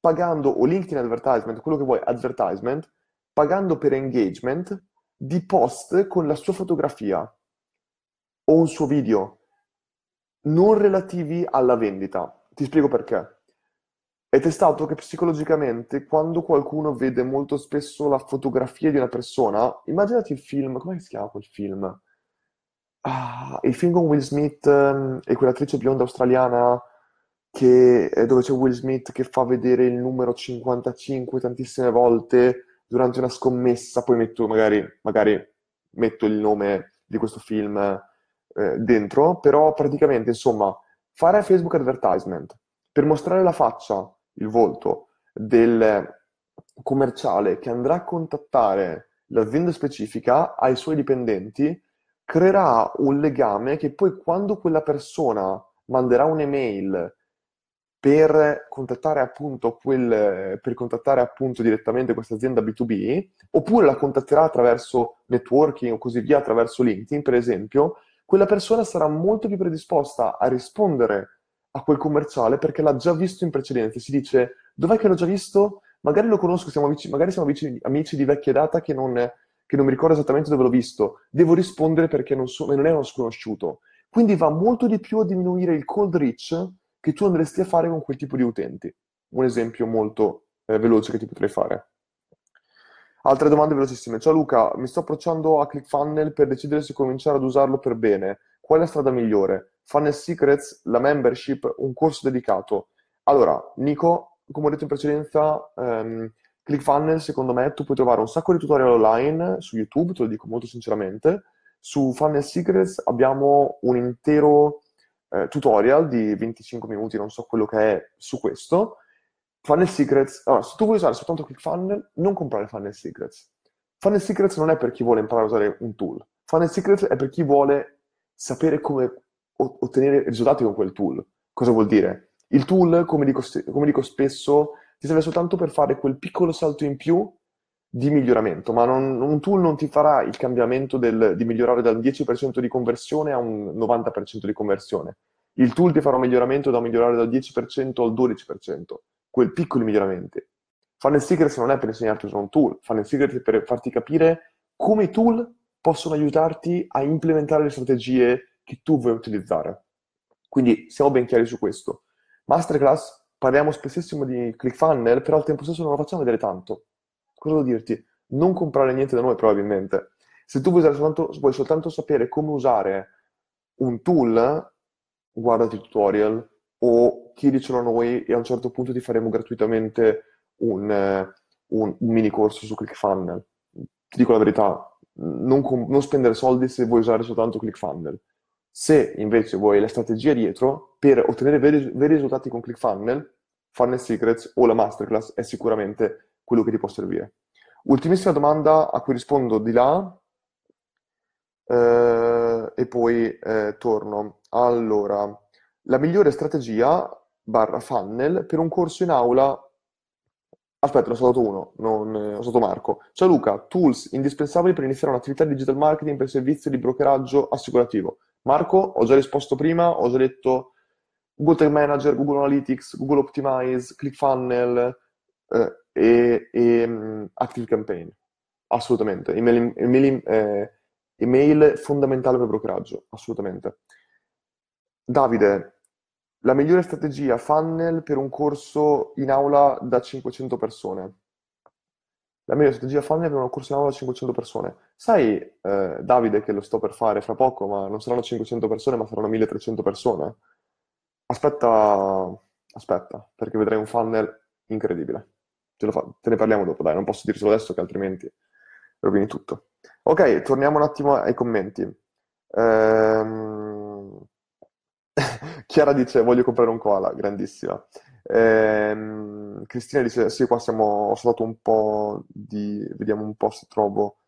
pagando, o LinkedIn Advertisement, quello che vuoi, Advertisement, pagando per engagement di post con la sua fotografia o un suo video, non relativi alla vendita. Ti spiego perché. È testato che psicologicamente, quando qualcuno vede molto spesso la fotografia di una persona, immaginati il film, come si chiama quel film? Ah, il film con Will Smith e quell'attrice bionda australiana dove c'è Will Smith che fa vedere il numero 55 tantissime volte durante una scommessa, poi metto magari metto il nome di questo film dentro, però praticamente, insomma, fare Facebook Advertisement per mostrare la faccia, il volto del commerciale che andrà a contattare l'azienda specifica ai suoi dipendenti, creerà un legame che poi, quando quella persona manderà un'email per contattare appunto direttamente questa azienda B2B, oppure la contatterà attraverso networking o così via, attraverso LinkedIn per esempio, quella persona sarà molto più predisposta a rispondere a quel commerciale perché l'ha già visto in precedenza. Si dice: dov'è che l'ho già visto? Magari lo conosco, siamo amici di vecchia data che non mi ricordo esattamente dove l'ho visto. Devo rispondere perché non è uno sconosciuto. Quindi va molto di più a diminuire il cold reach che tu andresti a fare con quel tipo di utenti. Un esempio molto veloce che ti potrei fare. Altre domande velocissime. Ciao Luca, mi sto approcciando a ClickFunnels per decidere se cominciare ad usarlo per bene. Qual è la strada migliore? Funnel Secrets, la membership, un corso dedicato? Allora, Nico, come ho detto in precedenza, ClickFunnels, secondo me, tu puoi trovare un sacco di tutorial online su YouTube, te lo dico molto sinceramente. Su Funnel Secrets abbiamo un intero tutorial di 25 minuti, non so quello che è, su questo. Funnel Secrets, allora, se tu vuoi usare soltanto ClickFunnels, non comprare Funnel Secrets. Funnel Secrets non è per chi vuole imparare a usare un tool. Funnel Secrets è per chi vuole sapere come ottenere risultati con quel tool. Cosa vuol dire? Il tool, come dico spesso, ti serve soltanto per fare quel piccolo salto in più di miglioramento, ma un tool non ti farà il cambiamento di migliorare dal 10% di conversione a un 90% di conversione. Il tool ti farà un miglioramento da migliorare dal 10% al 12%, quel piccoli miglioramenti. Funnel Secrets non è per insegnarti a usare un tool, Funnel Secrets è per farti capire come i tool possono aiutarti a implementare le strategie che tu vuoi utilizzare. Quindi siamo ben chiari su questo. Masterclass, parliamo spessissimo di ClickFunnels, però al tempo stesso non lo facciamo vedere tanto. Cosa devo dirti? Non comprare niente da noi, probabilmente. Se tu vuoi soltanto sapere come usare un tool, guardati i tutorial o chiedicelo a noi e a un certo punto ti faremo gratuitamente un mini corso su ClickFunnels. Ti dico la verità, non spendere soldi se vuoi usare soltanto ClickFunnels. Se invece vuoi la strategia dietro per ottenere veri risultati con ClickFunnels, Funnel Secrets o la Masterclass è sicuramente quello che ti può servire. Ultimissima domanda a cui rispondo di là e poi torno. Allora, la migliore strategia / funnel per un corso in aula. Aspetta, l'ho saltato uno, ho saltato Marco. Ciao Luca, tools indispensabili per iniziare un'attività di digital marketing per servizi di brokeraggio assicurativo. Marco, ho già risposto prima, ho già detto Google Tag Manager, Google Analytics, Google Optimize, ClickFunnels e Active Campaign. Assolutamente. Email fondamentale per brokeraggio, assolutamente. Davide, la migliore strategia funnel per un corso in aula da 500 persone. La migliore strategia funnel per un corso in aula da 500 persone. Sai, Davide, che lo sto per fare fra poco, ma non saranno 500 persone, ma saranno 1300 persone. Aspetta, perché vedrai un funnel incredibile. Te ne parliamo dopo, dai, non posso dirlo adesso che altrimenti rovini tutto. Ok, torniamo un attimo ai commenti. Chiara dice voglio comprare un koala, grandissima. Cristina dice sì, qua siamo, ho saltato un po' di, vediamo un po' se trovo,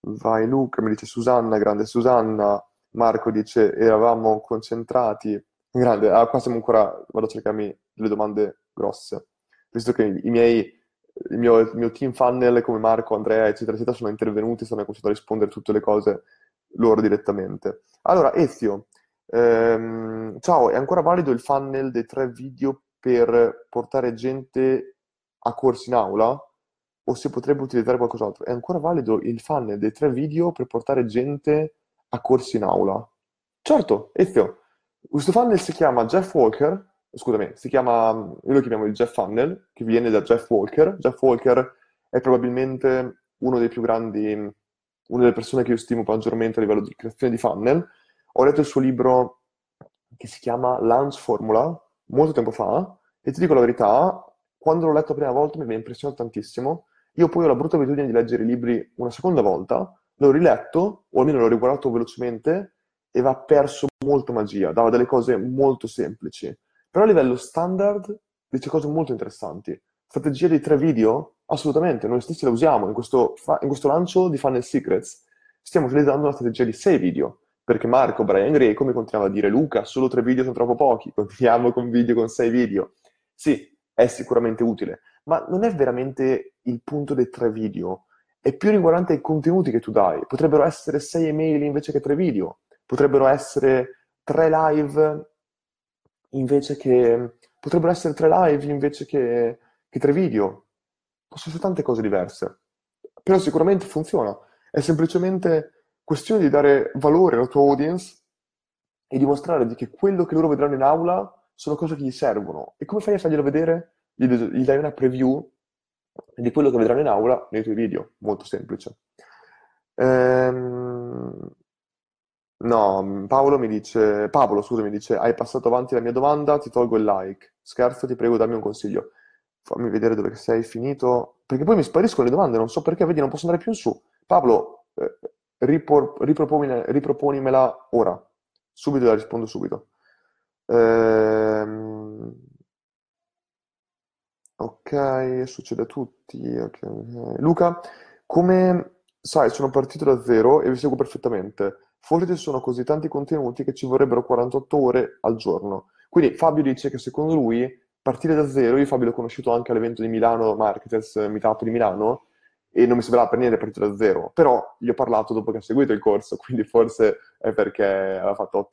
vai Luca, mi dice Susanna, grande Susanna. Marco dice eravamo concentrati, grande. Ah, qua siamo ancora, vado a cercarmi le domande grosse, visto che il mio team funnel come Marco, Andrea eccetera eccetera sono intervenuti, sono cominciato a rispondere tutte le cose loro direttamente. Allora Ezio, ciao, è ancora valido il funnel dei 3 video per portare gente a corsi in aula, o se potrebbe utilizzare qualcos'altro? È ancora valido il funnel dei 3 video per portare gente a corsi in aula? Certo, Ezio, questo funnel si chiama Jeff Walker, scusami, si chiama, noi lo chiamiamo il Jeff Funnel, che viene da Jeff Walker. Jeff Walker è probabilmente uno dei più grandi, una delle persone che io stimo maggiormente a livello di creazione di funnel. Ho letto il suo libro che si chiama Launch Formula, molto tempo fa, e ti dico la verità, quando l'ho letto la prima volta mi ha impressionato tantissimo. Io poi ho la brutta abitudine di leggere i libri una seconda volta, l'ho riletto, o almeno l'ho riguardato velocemente, e va perso molto magia, dava delle cose molto semplici. Però a livello standard dice cose molto interessanti. Strategia dei 3 video? Assolutamente, noi stessi la usiamo. In questo lancio di Funnel Secrets stiamo utilizzando una strategia di 6 video. Perché Marco, Brian Greco mi continuava a dire Luca, solo 3 video sono troppo pochi, continuiamo con video con 6 video. Sì, è sicuramente utile, ma non è veramente il punto dei 3 video, è più riguardante ai contenuti che tu dai. Potrebbero essere 6 email invece che 3 video, potrebbero essere 3 live invece che... potrebbero essere 3 live invece che 3 video. Possono essere tante cose diverse, però sicuramente funziona, è semplicemente... questione di dare valore alla tua audience e dimostrare che quello che loro vedranno in aula sono cose che gli servono. E come fai a farglielo vedere? Gli dai una preview di quello che vedranno in aula nei tuoi video. Molto semplice. No, Paolo, scusami, dice hai passato avanti la mia domanda, ti tolgo il like. Scherzo, ti prego, dammi un consiglio. Fammi vedere dove sei finito. Perché poi mi spariscono le domande, non so perché, vedi, non posso andare più in su. Paolo... riproponimela ora, subito la rispondo subito. Ok, succede a tutti. Okay. Luca, come sai sono partito da zero e vi seguo perfettamente, forse ci sono così tanti contenuti che ci vorrebbero 48 ore al giorno. Quindi Fabio dice che secondo lui partire da zero, io Fabio l'ho conosciuto anche all'evento di Milano, Marketers Meetup di Milano, e non mi sembrava per niente partito da zero, però gli ho parlato dopo che ha seguito il corso, quindi forse è perché aveva fatto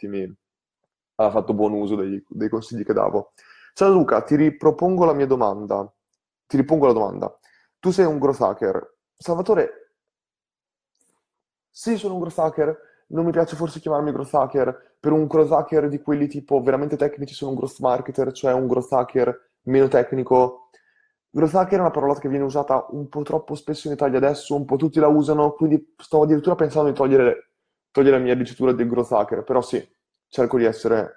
buon uso dei consigli che davo. Ciao Luca, ti ripongo la domanda. Tu sei un growth hacker. Salvatore, sì, sono un growth hacker, non mi piace forse chiamarmi growth hacker, per un growth hacker di quelli tipo veramente tecnici sono un growth marketer, cioè un growth hacker meno tecnico. Growth hacker è una parola che viene usata un po' troppo spesso in Italia adesso, un po' tutti la usano, quindi sto addirittura pensando di togliere la mia dicitura del growth hacker, però sì, cerco di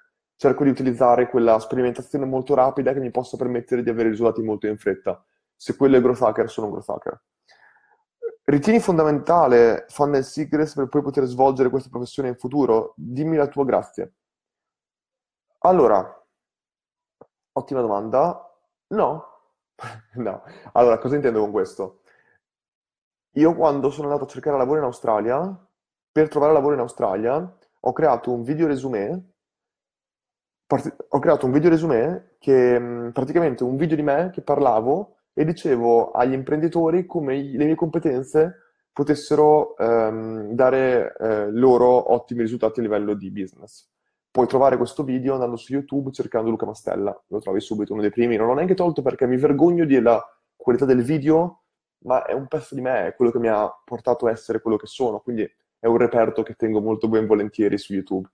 utilizzare quella sperimentazione molto rapida che mi possa permettere di avere risultati molto in fretta. Se quello è growth hacker, sono un growth hacker. Ritieni fondamentale Funnel Secrets per poi poter svolgere questa professione in futuro? Dimmi la tua, grazie. Allora, ottima domanda. No. No, allora cosa intendo con questo? Io quando sono andato a cercare lavoro in Australia, per trovare lavoro in Australia, ho creato un video resume che praticamente un video di me che parlavo e dicevo agli imprenditori come le mie competenze potessero dare loro ottimi risultati a livello di business. Puoi trovare questo video andando su YouTube cercando Luca Mastella, lo trovi subito, uno dei primi. Non l'ho neanche tolto perché mi vergogno di la qualità del video, ma è un pezzo di me, è quello che mi ha portato a essere quello che sono, quindi è un reperto che tengo molto ben volentieri su YouTube.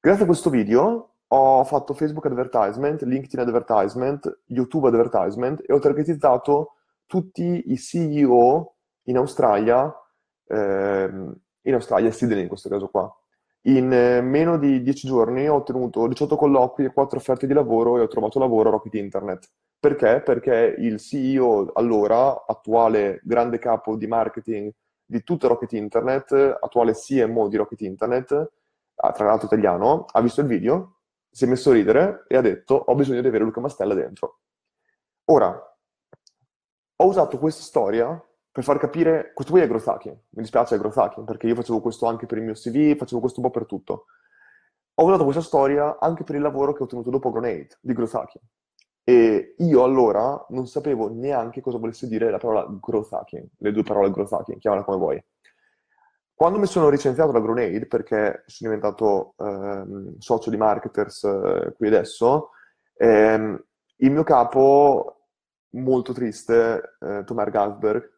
Grazie a questo video ho fatto Facebook Advertisement, LinkedIn Advertisement, YouTube Advertisement e ho targetizzato tutti i CEO in Australia e Sydney in questo caso qua. In meno di 10 giorni ho ottenuto 18 colloqui e 4 offerte di lavoro e ho trovato lavoro a Rocket Internet. Perché? Perché il CEO allora, attuale grande capo di marketing di tutta Rocket Internet, attuale CMO di Rocket Internet, tra l'altro italiano, ha visto il video si è messo a ridere e ha detto ho bisogno di avere Luca Mastella dentro. Ora, ho usato questa storia per far capire, questo poi è Grozaki, mi dispiace è Grozaki, perché io facevo questo anche per il mio CV, facevo questo un po' per tutto. Ho usato questa storia anche per il lavoro che ho ottenuto dopo Grenade, di Grozaki. E io allora non sapevo neanche cosa volesse dire la parola growth hacking, le due parole growth hacking, chiamala come vuoi. Quando mi sono licenziato da Grenade, perché sono diventato socio di Marketers qui adesso, il mio capo, molto triste, Tomer Galsberg,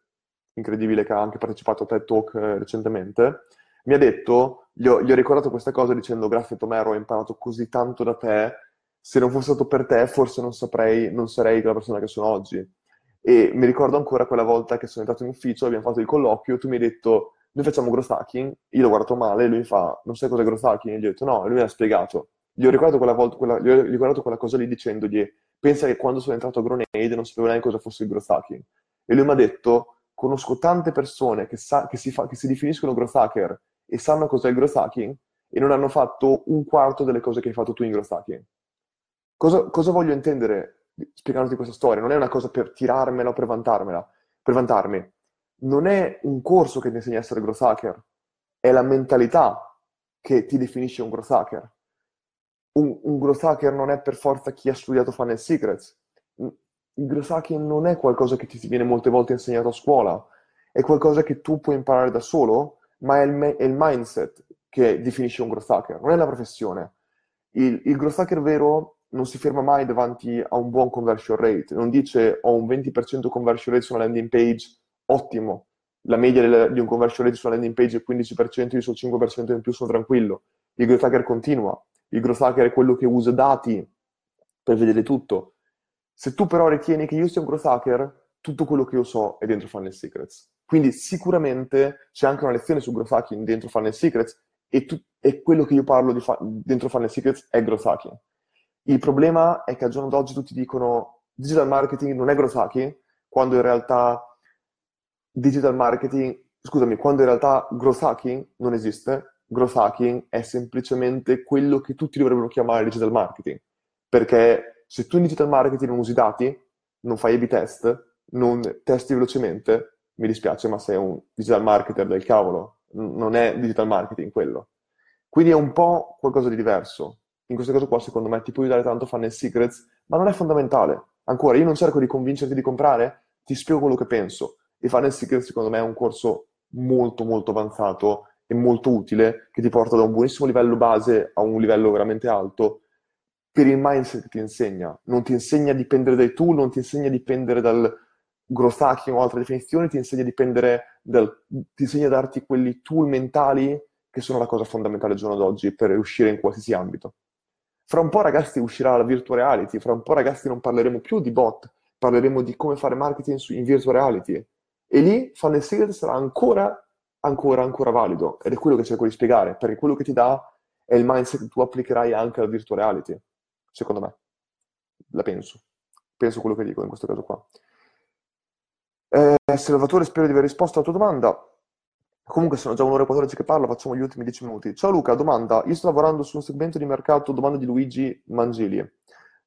incredibile, che ha anche partecipato a TED Talk recentemente, mi ha detto, gli ho ricordato questa cosa dicendo grazie Tomero, ho imparato così tanto da te, se non fosse stato per te forse non sarei quella persona che sono oggi. E mi ricordo ancora quella volta che sono entrato in ufficio, abbiamo fatto il colloquio, tu mi hai detto noi facciamo growth hacking, io l'ho guardato male, lui mi fa non sai cos'è growth hacking? E gli ho detto no, e lui mi ha spiegato. Gli ho ricordato quella volta, quella cosa lì dicendogli pensa che quando sono entrato a Grenade non sapevo neanche cosa fosse il growth hacking. E lui mi ha detto conosco tante persone che si definiscono growth hacker e sanno cos'è il growth hacking e non hanno fatto un quarto delle cose che hai fatto tu in growth hacking. Cosa voglio intendere spiegandoti questa storia? Non è una cosa per tirarmela o per vantarmi. Non è un corso che ti insegna a essere growth hacker, è la mentalità che ti definisce un growth hacker. Un growth hacker non è per forza chi ha studiato Funnel Secrets. Il growth hacking non è qualcosa che ti viene molte volte insegnato a scuola, è qualcosa che tu puoi imparare da solo, ma è il mindset che definisce un growth hacker, non è la professione. Il growth hacker vero non si ferma mai davanti a un buon conversion rate, non dice ho un 20% conversion rate su una landing page, ottimo, la media di un conversion rate su una landing page è 15%, io sul 5% in più sono tranquillo. Il growth hacker continua, il growth hacker è quello che usa dati per vedere tutto. Se tu però ritieni che io sia un growth hacker, tutto quello che io so è dentro Funnel Secrets. Quindi sicuramente c'è anche una lezione su growth hacking dentro Funnel Secrets e quello che io parlo di dentro Funnel Secrets è growth hacking. Il problema è che al giorno d'oggi tutti dicono digital marketing non è growth hacking, quando in realtà growth hacking non esiste. Growth hacking è semplicemente quello che tutti dovrebbero chiamare digital marketing, perché se tu in digital marketing non usi dati, non fai A/B test, non testi velocemente, mi dispiace ma sei un digital marketer del cavolo, non è digital marketing quello. Quindi è un po' qualcosa di diverso. In questo caso qua, secondo me, ti può aiutare tanto Funnel Secrets, ma non è fondamentale. Ancora, io non cerco di convincerti di comprare, ti spiego quello che penso. E Funnel Secrets, secondo me, è un corso molto, molto avanzato e molto utile, che ti porta da un buonissimo livello base a un livello veramente alto, per il mindset che ti insegna. Non ti insegna a dipendere dai tool, non ti insegna a dipendere dal growth hacking o altre definizioni, ti insegna a dipendere ti insegna a darti quelli tool mentali che sono la cosa fondamentale al giorno d'oggi per uscire in qualsiasi ambito. Fra un po', ragazzi, uscirà la virtual reality, fra un po', ragazzi, non parleremo più di bot, parleremo di come fare marketing in virtual reality. E lì Funnel Secrets sarà ancora valido, ed è quello che cerco di spiegare, perché quello che ti dà è il mindset che tu applicherai anche alla virtual reality, secondo me. La penso. Penso quello che dico in questo caso qua. Salvatore, spero di aver risposto alla tua domanda. Comunque sono già 1:14 che parlo, facciamo gli ultimi 10 minuti. Ciao Luca, domanda. Io sto lavorando su un segmento di mercato, domanda di Luigi Mangili.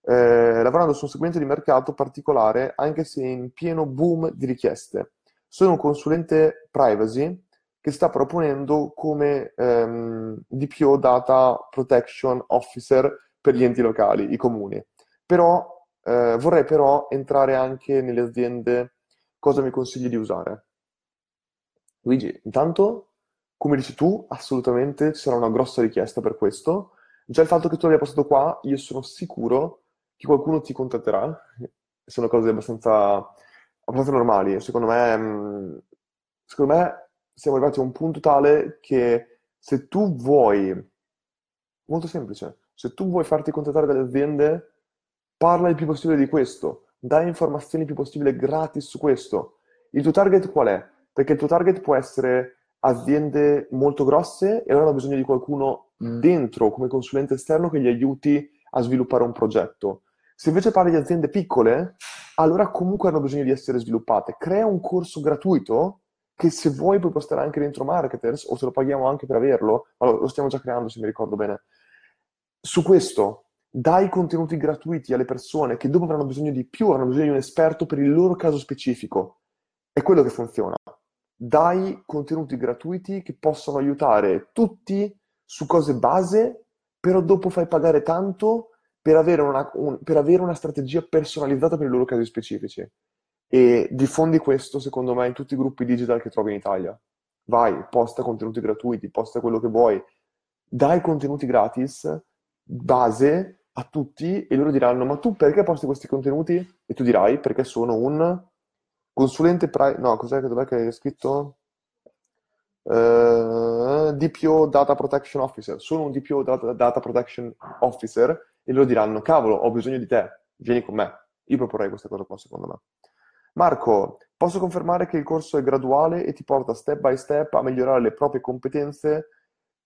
Lavorando su un segmento di mercato particolare, anche se in pieno boom di richieste. Sono un consulente privacy che sta proponendo come DPO Data Protection Officer per gli enti locali, i comuni. Vorrei però entrare anche nelle aziende. Cosa mi consigli di usare? Luigi, intanto, come dici tu, assolutamente ci sarà una grossa richiesta per questo. Già il fatto che tu l'abbia passato qua, io sono sicuro che qualcuno ti contatterà. Sono cose abbastanza normali. Secondo me siamo arrivati a un punto tale che se tu vuoi, molto semplice, se tu vuoi farti contattare dalle aziende, parla il più possibile di questo. Dai informazioni il più possibile gratis su questo. Il tuo target qual è? Perché il tuo target può essere aziende molto grosse e allora hanno bisogno di qualcuno dentro, come consulente esterno, che gli aiuti a sviluppare un progetto. Se invece parli di aziende piccole, allora comunque hanno bisogno di essere sviluppate. Crea un corso gratuito che se vuoi puoi postare anche dentro Marketers, o se lo paghiamo anche per averlo, allora, lo stiamo già creando se mi ricordo bene. Su questo, Dai contenuti gratuiti alle persone che dopo avranno bisogno di più, avranno bisogno di un esperto per il loro caso specifico. È quello che funziona. Dai contenuti gratuiti che possono aiutare tutti su cose base, però dopo fai pagare tanto per avere una strategia personalizzata per i loro casi specifici. E diffondi questo, secondo me, in tutti i gruppi digital che trovi in Italia. Vai, posta contenuti gratuiti, posta quello che vuoi. Dai contenuti gratis, base, a tutti, e loro diranno: ma tu perché posti questi contenuti? E tu dirai: perché sono un consulente no, dov'è che hai scritto? DPO Data Protection Officer. Sono un DPO Data Protection Officer, e loro diranno: cavolo, ho bisogno di te, vieni con me. Io proporrei questa cosa qua, secondo me. Marco, posso confermare che il corso è graduale e ti porta step by step a migliorare le proprie competenze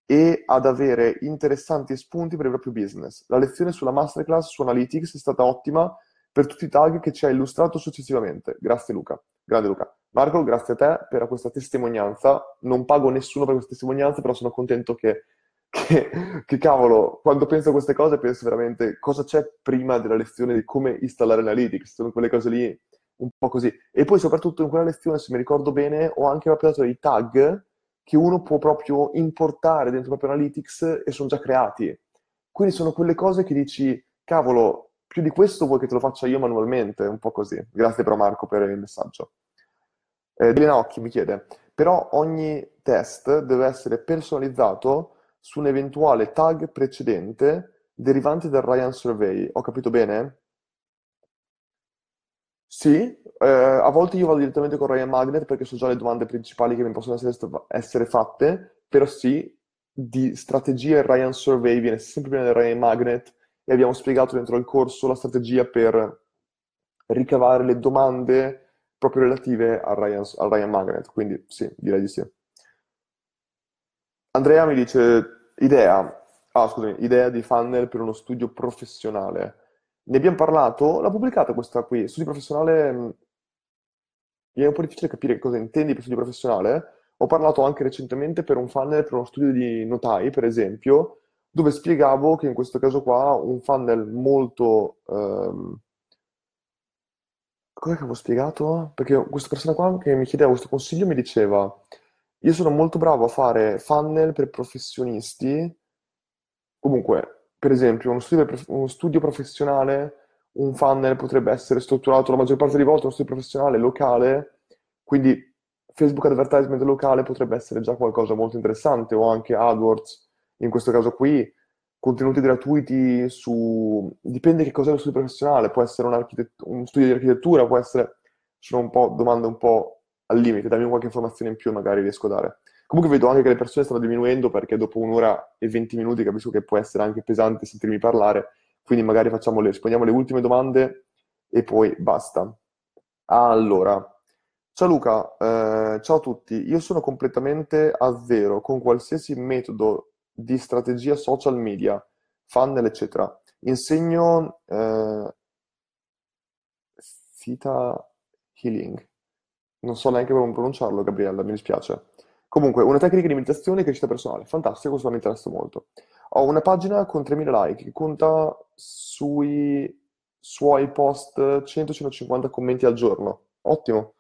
e ad avere interessanti spunti per il proprio business. La lezione sulla masterclass su Analytics è stata ottima per tutti i tag che ci hai illustrato successivamente. Grazie Luca. Grande Luca. Marco, grazie a te per questa testimonianza. Non pago nessuno per questa testimonianza, però sono contento che cavolo, quando penso a queste cose penso veramente cosa c'è prima della lezione di come installare Analytics. Sono quelle cose lì un po' così. E poi soprattutto in quella lezione, se mi ricordo bene, ho anche rappresentato i tag che uno può proprio importare dentro proprio Analytics e sono già creati. Quindi sono quelle cose che dici, cavolo, più di questo vuoi che te lo faccia io manualmente? Un po' così. Grazie però Marco per il messaggio. Elena Occhi mi chiede, però ogni test deve essere personalizzato su un eventuale tag precedente derivante dal Ryan Survey. Ho capito bene? Sì, a volte io vado direttamente con Ryan Magnet perché so già le domande principali che mi possono essere fatte, però sì, di strategia il Ryan Survey viene sempre prima del Ryan Magnet, e abbiamo spiegato dentro il corso la strategia per ricavare le domande proprio relative al Ryan Magnet, quindi sì, direi di sì. Andrea mi dice, idea di funnel per uno studio professionale. Ne abbiamo parlato, l'ha pubblicata questa qui, studio professionale. Mi è un po' difficile capire cosa intendi per studio professionale. Ho parlato anche recentemente per un funnel, per uno studio di notai, per esempio, dove spiegavo che in questo caso qua un funnel molto... Cos'è che avevo spiegato? Perché questa persona qua che mi chiedeva questo consiglio mi diceva: io sono molto bravo a fare funnel per professionisti, comunque... Per esempio, uno studio professionale, un funnel potrebbe essere strutturato la maggior parte delle volte, uno studio professionale locale, quindi Facebook Advertisement locale potrebbe essere già qualcosa molto interessante, o anche AdWords, in questo caso qui, contenuti gratuiti su... Dipende che cos'è lo studio professionale, può essere un studio di architettura, può essere... Sono un po' domande un po' al limite, dammi qualche informazione in più magari riesco a dare. Comunque vedo anche che le persone stanno diminuendo, perché dopo 1 ora e 20 minuti capisco che può essere anche pesante sentirmi parlare, quindi magari rispondiamo alle ultime domande e poi basta. Allora, ciao Luca, ciao a tutti, io sono completamente a zero con qualsiasi metodo di strategia social media, funnel eccetera. Insegno theta healing, non so neanche come pronunciarlo Gabriella, mi dispiace. Comunque, una tecnica di meditazione e crescita personale. Fantastico, questo mi interessa molto. Ho una pagina con 3.000 like che conta sui suoi post 100-150 commenti al giorno. Ottimo.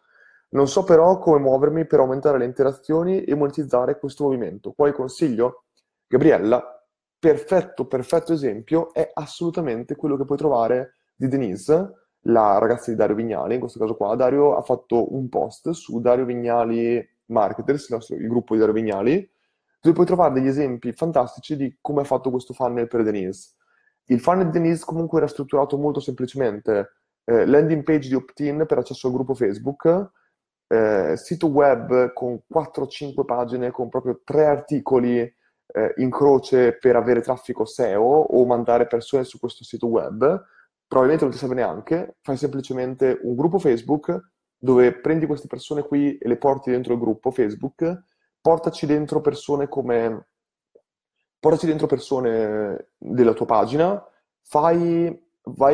Non so però come muovermi per aumentare le interazioni e monetizzare questo movimento. Quale consiglio? Gabriella, perfetto esempio è assolutamente quello che puoi trovare di Denise, la ragazza di Dario Vignali. In questo caso qua, Dario ha fatto un post su Dario Vignali Marketers, il gruppo di Dario Vignali, dove puoi trovare degli esempi fantastici di come ha fatto questo funnel per Denise. Il funnel di Denise comunque era strutturato molto semplicemente: landing page di opt-in per accesso al gruppo Facebook, sito web con 4-5 pagine con proprio 3 articoli in croce per avere traffico SEO o mandare persone su questo sito web. Probabilmente non ti serve neanche, fai semplicemente un gruppo Facebook dove prendi queste persone qui e le porti dentro il gruppo Facebook, portaci dentro persone della tua pagina, vai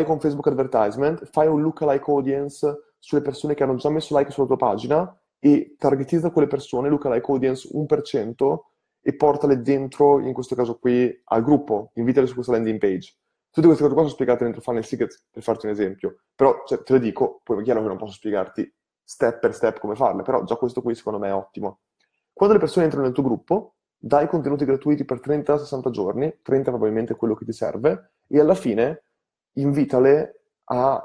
con Facebook Advertisement, fai un lookalike audience sulle persone che hanno già messo like sulla tua pagina e targetizza quelle persone, lookalike audience 1%, e portale dentro, in questo caso qui, al gruppo, invitale su questa landing page. Tutte queste cose qua sono spiegate dentro Funnel Secrets, per farti un esempio. Però cioè, te lo dico, poi è chiaro che non posso spiegarti step per step come farle, però già questo qui secondo me è ottimo. Quando le persone entrano nel tuo gruppo, dai contenuti gratuiti per 30-60 giorni, 30 probabilmente è quello che ti serve, e alla fine invitale a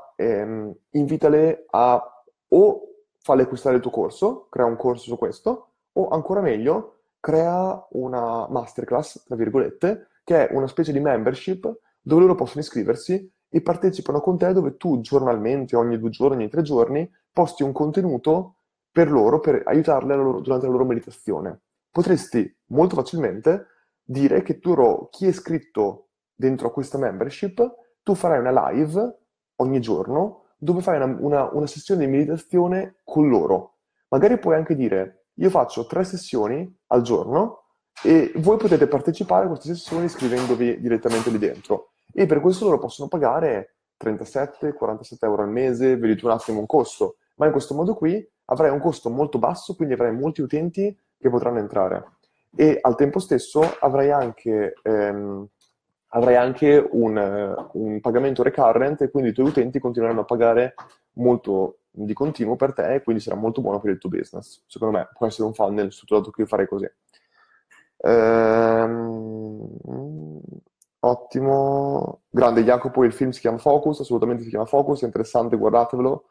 o farle acquistare il tuo corso, crea un corso su questo, o ancora meglio, crea una masterclass, tra virgolette, che è una specie di membership dove loro possono iscriversi e partecipano con te, dove tu giornalmente, ogni 2 giorni, ogni 3 giorni, posti un contenuto per loro, per aiutarle durante la loro meditazione. Potresti molto facilmente dire che chi è iscritto dentro a questa membership, tu farai una live ogni giorno dove fai una sessione di meditazione con loro. Magari puoi anche dire, io faccio 3 sessioni al giorno e voi potete partecipare a queste sessioni iscrivendovi direttamente lì dentro. E per questo loro possono pagare 37-47 euro al mese, vedi tu un attimo un costo, ma in questo modo qui avrai un costo molto basso, quindi avrai molti utenti che potranno entrare. E al tempo stesso avrai anche un pagamento recurrent, e quindi i tuoi utenti continueranno a pagare molto di continuo per te, e quindi sarà molto buono per il tuo business. Secondo me può essere un funnel strutturato che io farei così. Ottimo, grande Jacopo, il film si chiama Focus, assolutamente si chiama Focus, è interessante, guardatevelo.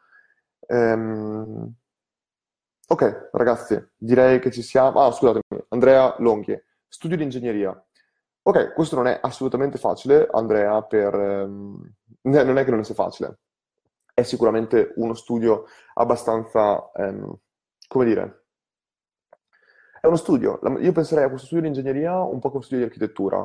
Ok ragazzi, direi che ci siamo. Scusatemi, Andrea Longhi, studio di ingegneria. Ok, questo non è assolutamente facile, Andrea, non è che non sia facile, è sicuramente uno studio abbastanza, come dire, è uno studio. Io penserei a questo studio di ingegneria un po' come studio di architettura.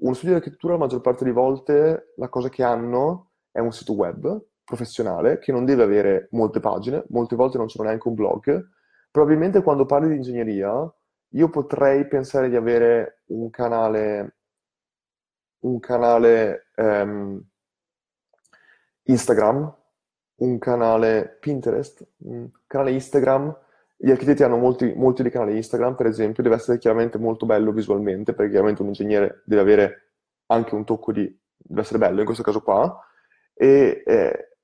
Uno studio di architettura, la maggior parte delle volte, la cosa che hanno è un sito web professionale che non deve avere molte pagine, molte volte non c'è neanche un blog. Probabilmente quando parli di ingegneria, io potrei pensare di avere un canale Instagram, un canale Pinterest, un canale Instagram. Gli architetti hanno molti dei canali Instagram, per esempio. Deve essere chiaramente molto bello visualmente, perché chiaramente un ingegnere deve avere anche un tocco di... deve essere bello in questo caso qua. E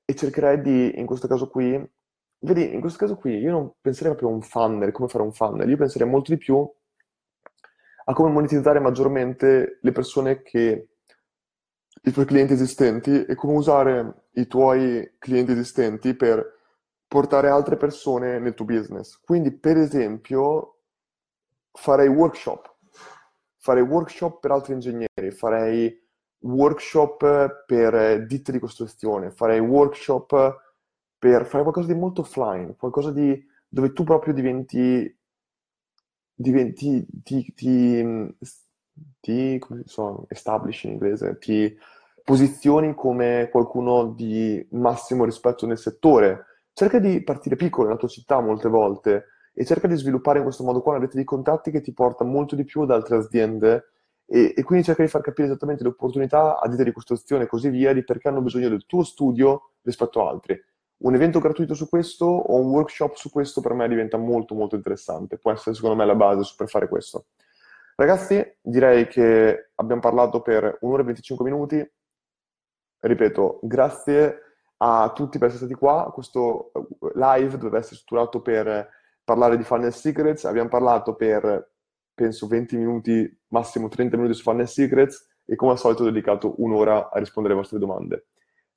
cercherei di, in questo caso qui... Vedi, in questo caso qui io non penserei proprio a un funnel, come fare un funnel. Io penserei molto di più a come monetizzare maggiormente le persone che... i tuoi clienti esistenti, e come usare i tuoi clienti esistenti per portare altre persone nel tuo business. Quindi, per esempio, farei workshop per altri ingegneri, farei workshop per ditte di costruzione, farei workshop per fare qualcosa di molto offline, qualcosa di dove tu proprio diventi, come si dice, establish in inglese, ti posizioni come qualcuno di massimo rispetto nel settore. Cerca di partire piccolo nella tua città molte volte, e cerca di sviluppare in questo modo qua una rete di contatti che ti porta molto di più ad altre aziende, e quindi cerca di far capire esattamente le opportunità a ditte di costruzione e così via, di perché hanno bisogno del tuo studio rispetto a altri. Un evento gratuito su questo o un workshop su questo per me diventa molto molto interessante, può essere secondo me la base per fare questo. Ragazzi, direi che abbiamo parlato per 1 ora e 25 minuti, ripeto, grazie a tutti per essere stati qua. Questo live doveva essere strutturato per parlare di Funnel Secrets, abbiamo parlato per penso 20 minuti, massimo 30 minuti su Funnel Secrets, e come al solito ho dedicato 1 ora a rispondere alle vostre domande.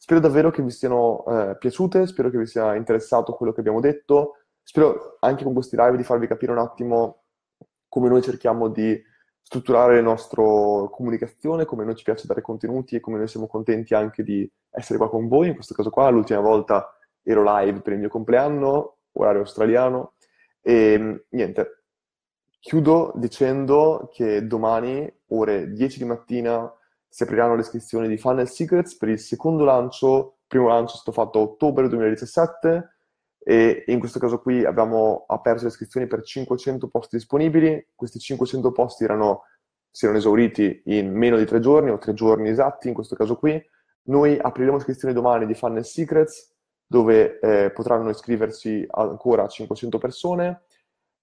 Spero davvero che vi siano piaciute, spero che vi sia interessato quello che abbiamo detto, spero anche con questi live di farvi capire un attimo come noi cerchiamo di strutturare la nostra comunicazione, come noi ci piace dare contenuti e come noi siamo contenti anche di essere qua con voi. In questo caso qua, l'ultima volta ero live per il mio compleanno, orario australiano, e niente. Chiudo dicendo che domani, ore 10 di mattina, si apriranno le iscrizioni di Funnel Secrets per il secondo lancio. Primo lancio è stato fatto a ottobre 2017, e in questo caso qui abbiamo aperto le iscrizioni per 500 posti disponibili. Questi 500 posti si erano esauriti in meno di 3 giorni, o 3 giorni esatti in questo caso qui. Noi apriremo iscrizioni domani di Funnel Secrets, dove potranno iscriversi ancora 500 persone.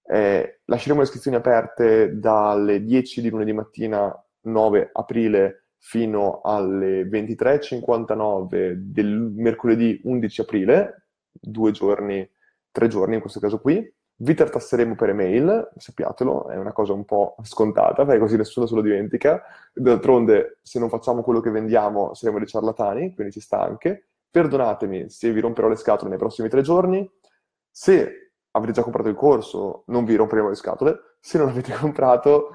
Lasceremo le iscrizioni aperte dalle 10 di lunedì mattina 9 aprile fino alle 23:59 del mercoledì 11 aprile, 3 giorni in questo caso qui. Vi tartasseremo per email, sappiatelo, è una cosa un po' scontata, perché così nessuno se lo dimentica. D'altronde, se non facciamo quello che vendiamo, saremo dei ciarlatani, quindi ci sta anche. Perdonatemi se vi romperò le scatole nei prossimi 3 giorni. Se avete già comprato il corso, non vi romperemo le scatole. Se non l'avete comprato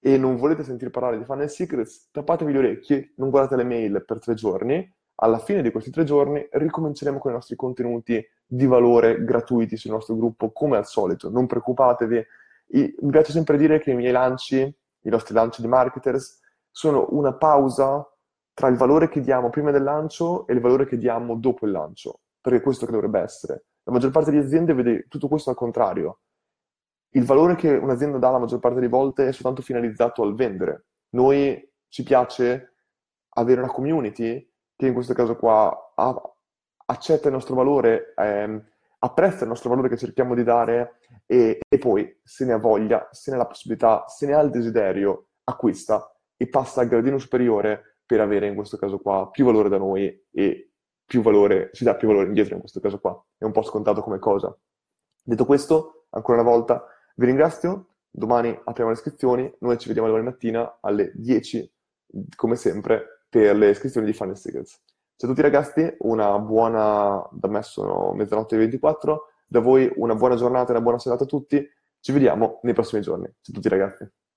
e non volete sentir parlare di Funnel Secrets, tappatevi le orecchie, non guardate le mail per 3 giorni. Alla fine di questi 3 giorni ricominceremo con i nostri contenuti di valore gratuiti sul nostro gruppo, come al solito. Non preoccupatevi. Mi piace sempre dire che i nostri lanci di Marketers, sono una pausa tra il valore che diamo prima del lancio e il valore che diamo dopo il lancio, perché questo che dovrebbe essere. La maggior parte di aziende vede tutto questo al contrario. Il valore che un'azienda dà la maggior parte delle volte è soltanto finalizzato al vendere. Noi ci piace avere una community che in questo caso qua accetta il nostro valore, apprezza il nostro valore che cerchiamo di dare e poi se ne ha voglia, se ne ha la possibilità, se ne ha il desiderio, acquista e passa al gradino superiore per avere in questo caso qua più valore da noi e più valore, si dà più valore indietro in questo caso qua. È un po' scontato come cosa. Detto questo, ancora una volta vi ringrazio, domani apriamo le iscrizioni, noi ci vediamo domani mattina alle 10, come sempre, per le iscrizioni di Funnel Secrets. Ciao a tutti ragazzi, una buona, da me sono mezzanotte e 24, da voi una buona giornata e una buona serata a tutti, ci vediamo nei prossimi giorni. Ciao a tutti ragazzi.